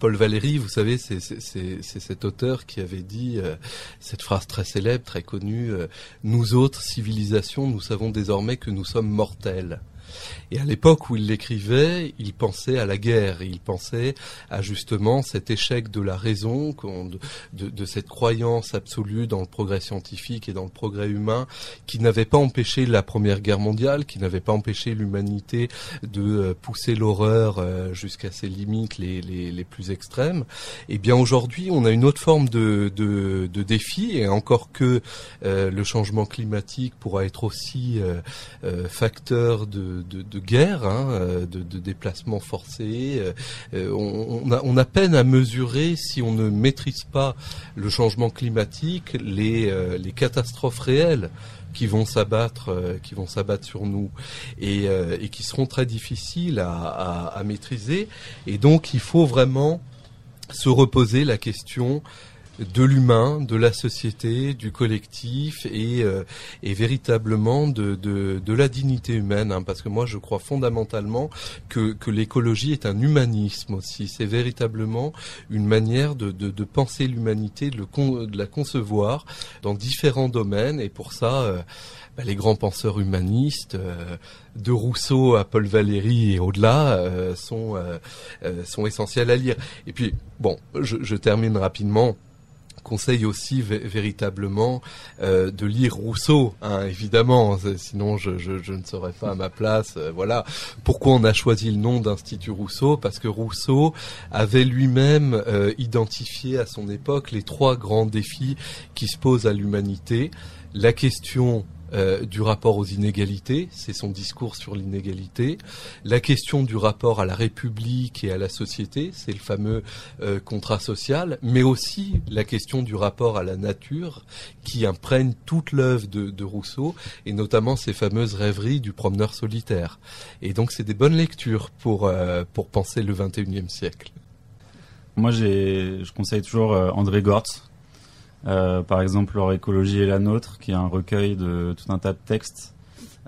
Paul Valéry, vous savez, c'est, c'est, c'est, c'est cet auteur qui avait dit euh, cette phrase très célèbre, très connue, euh, « Nous autres, civilisations, nous savons désormais que nous sommes mortels ». Et à l'époque où il l'écrivait, il pensait à la guerre, il pensait à justement cet échec de la raison, de, de, de cette croyance absolue dans le progrès scientifique et dans le progrès humain, qui n'avait pas empêché la Première Guerre mondiale, qui n'avait pas empêché l'humanité de pousser l'horreur jusqu'à ses limites les, les, les plus extrêmes. Et bien aujourd'hui, on a une autre forme de, de, de défi, et encore que euh, le changement climatique pourra être aussi euh, euh, facteur de De, de guerre, hein, de, de déplacements forcés. Euh, on, on, a, on a peine à mesurer, si on ne maîtrise pas le changement climatique, les, euh, les catastrophes réelles qui vont s'abattre, euh, qui vont s'abattre sur nous, et, euh, et qui seront très difficiles à, à, à maîtriser. Et donc, il faut vraiment se reposer la question de l'humain, de la société, du collectif et, euh, et véritablement de, de, de la dignité humaine, hein, parce que moi je crois fondamentalement que, que l'écologie est un humanisme aussi. C'est véritablement une manière de, de, de penser l'humanité, de, le con, de la concevoir dans différents domaines, et pour ça euh, bah, les grands penseurs humanistes, euh, de Rousseau à Paul Valéry et au-delà, euh, sont, euh, euh, sont essentiels à lire. Et puis bon, je, je termine rapidement conseille aussi v- véritablement euh, de lire Rousseau, hein, évidemment, sinon je, je, je ne serais pas à ma place. Euh, voilà. Pourquoi on a choisi le nom d'Institut Rousseau ? Parce que Rousseau avait lui-même euh, identifié à son époque les trois grands défis qui se posent à l'humanité. La question Euh, du rapport aux inégalités, c'est son discours sur l'inégalité. La question du rapport à la République et à la société, c'est le fameux euh, contrat social, mais aussi la question du rapport à la nature qui imprègne toute l'œuvre de, de Rousseau, et notamment ses fameuses rêveries du promeneur solitaire. Et donc c'est des bonnes lectures pour, euh, pour penser le vingt et unième siècle. Moi j'ai, je conseille toujours euh, André Gortz. Euh, par exemple, Leur écologie et la nôtre, qui est un recueil de tout un tas de textes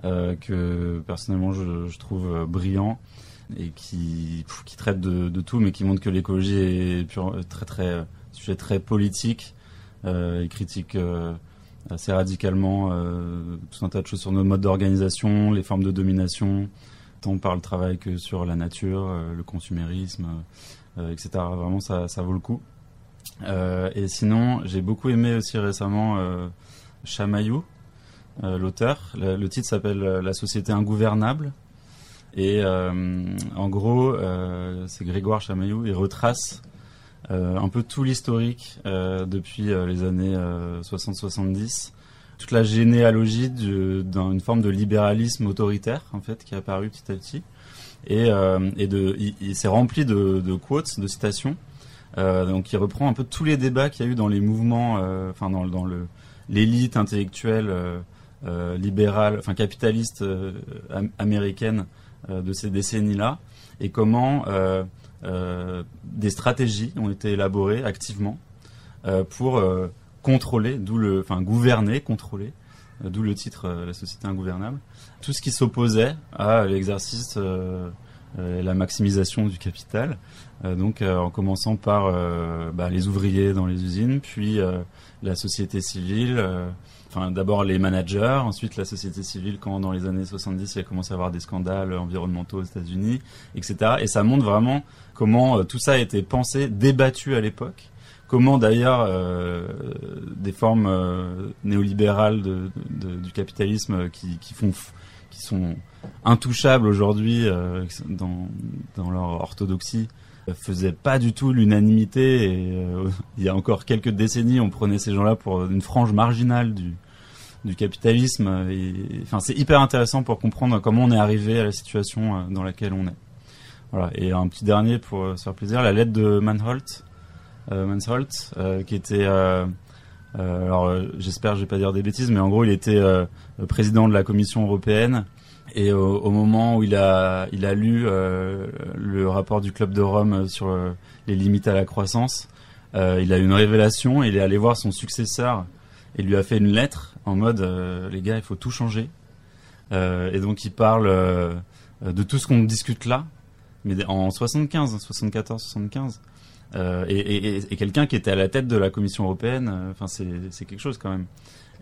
euh, que personnellement je, je trouve brillant et qui, qui traite de, de tout, mais qui montre que l'écologie est pure, très très sujet très politique. Euh, il critique euh, assez radicalement euh, tout un tas de choses sur nos modes d'organisation, les formes de domination, tant par le travail que sur la nature, euh, le consumérisme, euh, et cetera. Vraiment, ça, ça vaut le coup. Euh, et sinon, j'ai beaucoup aimé aussi récemment euh, Chamayou, euh, l'auteur. Le, le titre s'appelle « La société ingouvernable ». Et euh, en gros, euh, c'est Grégoire Chamayou. Il retrace euh, un peu tout l'historique euh, depuis euh, les années euh, soixante soixante-dix. Toute la généalogie du, d'une forme de libéralisme autoritaire, en fait, qui est apparue petit à petit. Et, euh, et de, il, il s'est rempli de, de quotes, de citations. Euh, donc il reprend un peu tous les débats qu'il y a eu dans les mouvements, enfin euh, dans, dans le, l'élite intellectuelle euh, euh, libérale, enfin capitaliste euh, am- américaine euh, de ces décennies-là, et comment euh, euh, des stratégies ont été élaborées activement euh, pour euh, contrôler, d'où le, enfin gouverner, contrôler, euh, d'où le titre euh, La société ingouvernable, tout ce qui s'opposait à l'exercice euh, et la maximisation du capital. Euh, donc euh, en commençant par euh, bah, les ouvriers dans les usines, puis euh, la société civile, euh, enfin d'abord les managers, ensuite la société civile quand dans les années soixante-dix il a commencé à avoir des scandales environnementaux aux États-Unis, et cetera. Et ça montre vraiment comment euh, tout ça a été pensé, débattu à l'époque, comment d'ailleurs euh, des formes euh, néolibérales de, de, du capitalisme qui, qui font... F- qui sont intouchables aujourd'hui euh, dans, dans leur orthodoxie, euh, faisaient pas du tout l'unanimité. Et, euh, il y a encore quelques décennies, on prenait ces gens-là pour une frange marginale du, du capitalisme. Et, enfin, c'est hyper intéressant pour comprendre comment on est arrivé à la situation dans laquelle on est. Voilà. Et un petit dernier pour euh, se faire plaisir, la lettre de Mansholt, euh, Mansholt euh, qui était... Euh, Euh, alors euh, j'espère que je vais pas dire des bêtises, mais en gros il était euh, président de la Commission européenne, et au, au moment où il a il a lu euh, le rapport du Club de Rome sur euh, les limites à la croissance, euh, il a eu une révélation, il est allé voir son successeur et lui a fait une lettre en mode euh, les gars il faut tout changer, euh, et donc il parle euh, de tout ce qu'on discute là, mais en soixante-quinze, soixante-quatorze, soixante-quinze. Euh, et, et, et quelqu'un qui était à la tête de la Commission européenne, enfin euh, c'est, c'est quelque chose quand même.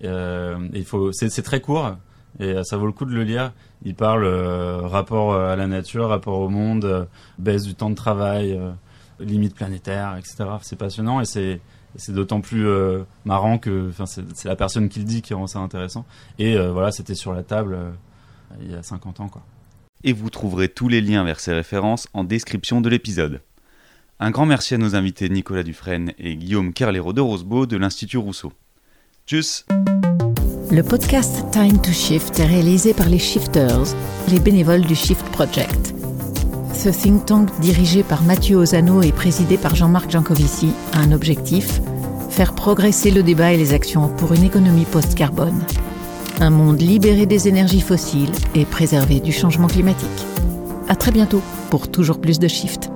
Euh, il faut, c'est, c'est très court et ça vaut le coup de le lire. Il parle euh, rapport à la nature, rapport au monde, euh, baisse du temps de travail, euh, limite planétaire, et cetera. C'est passionnant et c'est, c'est d'autant plus euh, marrant que, enfin c'est, c'est la personne qui le dit qui rend ça intéressant. Et euh, voilà, c'était sur la table euh, il y a cinquante ans quoi. Et vous trouverez tous les liens vers ces références en description de l'épisode. Un grand merci à nos invités Nicolas Dufrêne et Guillaume Kerlero de Rosbo de l'Institut Rousseau. Tchuss ! Le podcast Time to Shift est réalisé par les Shifters, les bénévoles du Shift Project. Ce think tank dirigé par Mathieu Ozano et présidé par Jean-Marc Jancovici a un objectif : faire progresser le débat et les actions pour une économie post-carbone. Un monde libéré des énergies fossiles et préservé du changement climatique. À très bientôt pour toujours plus de Shift.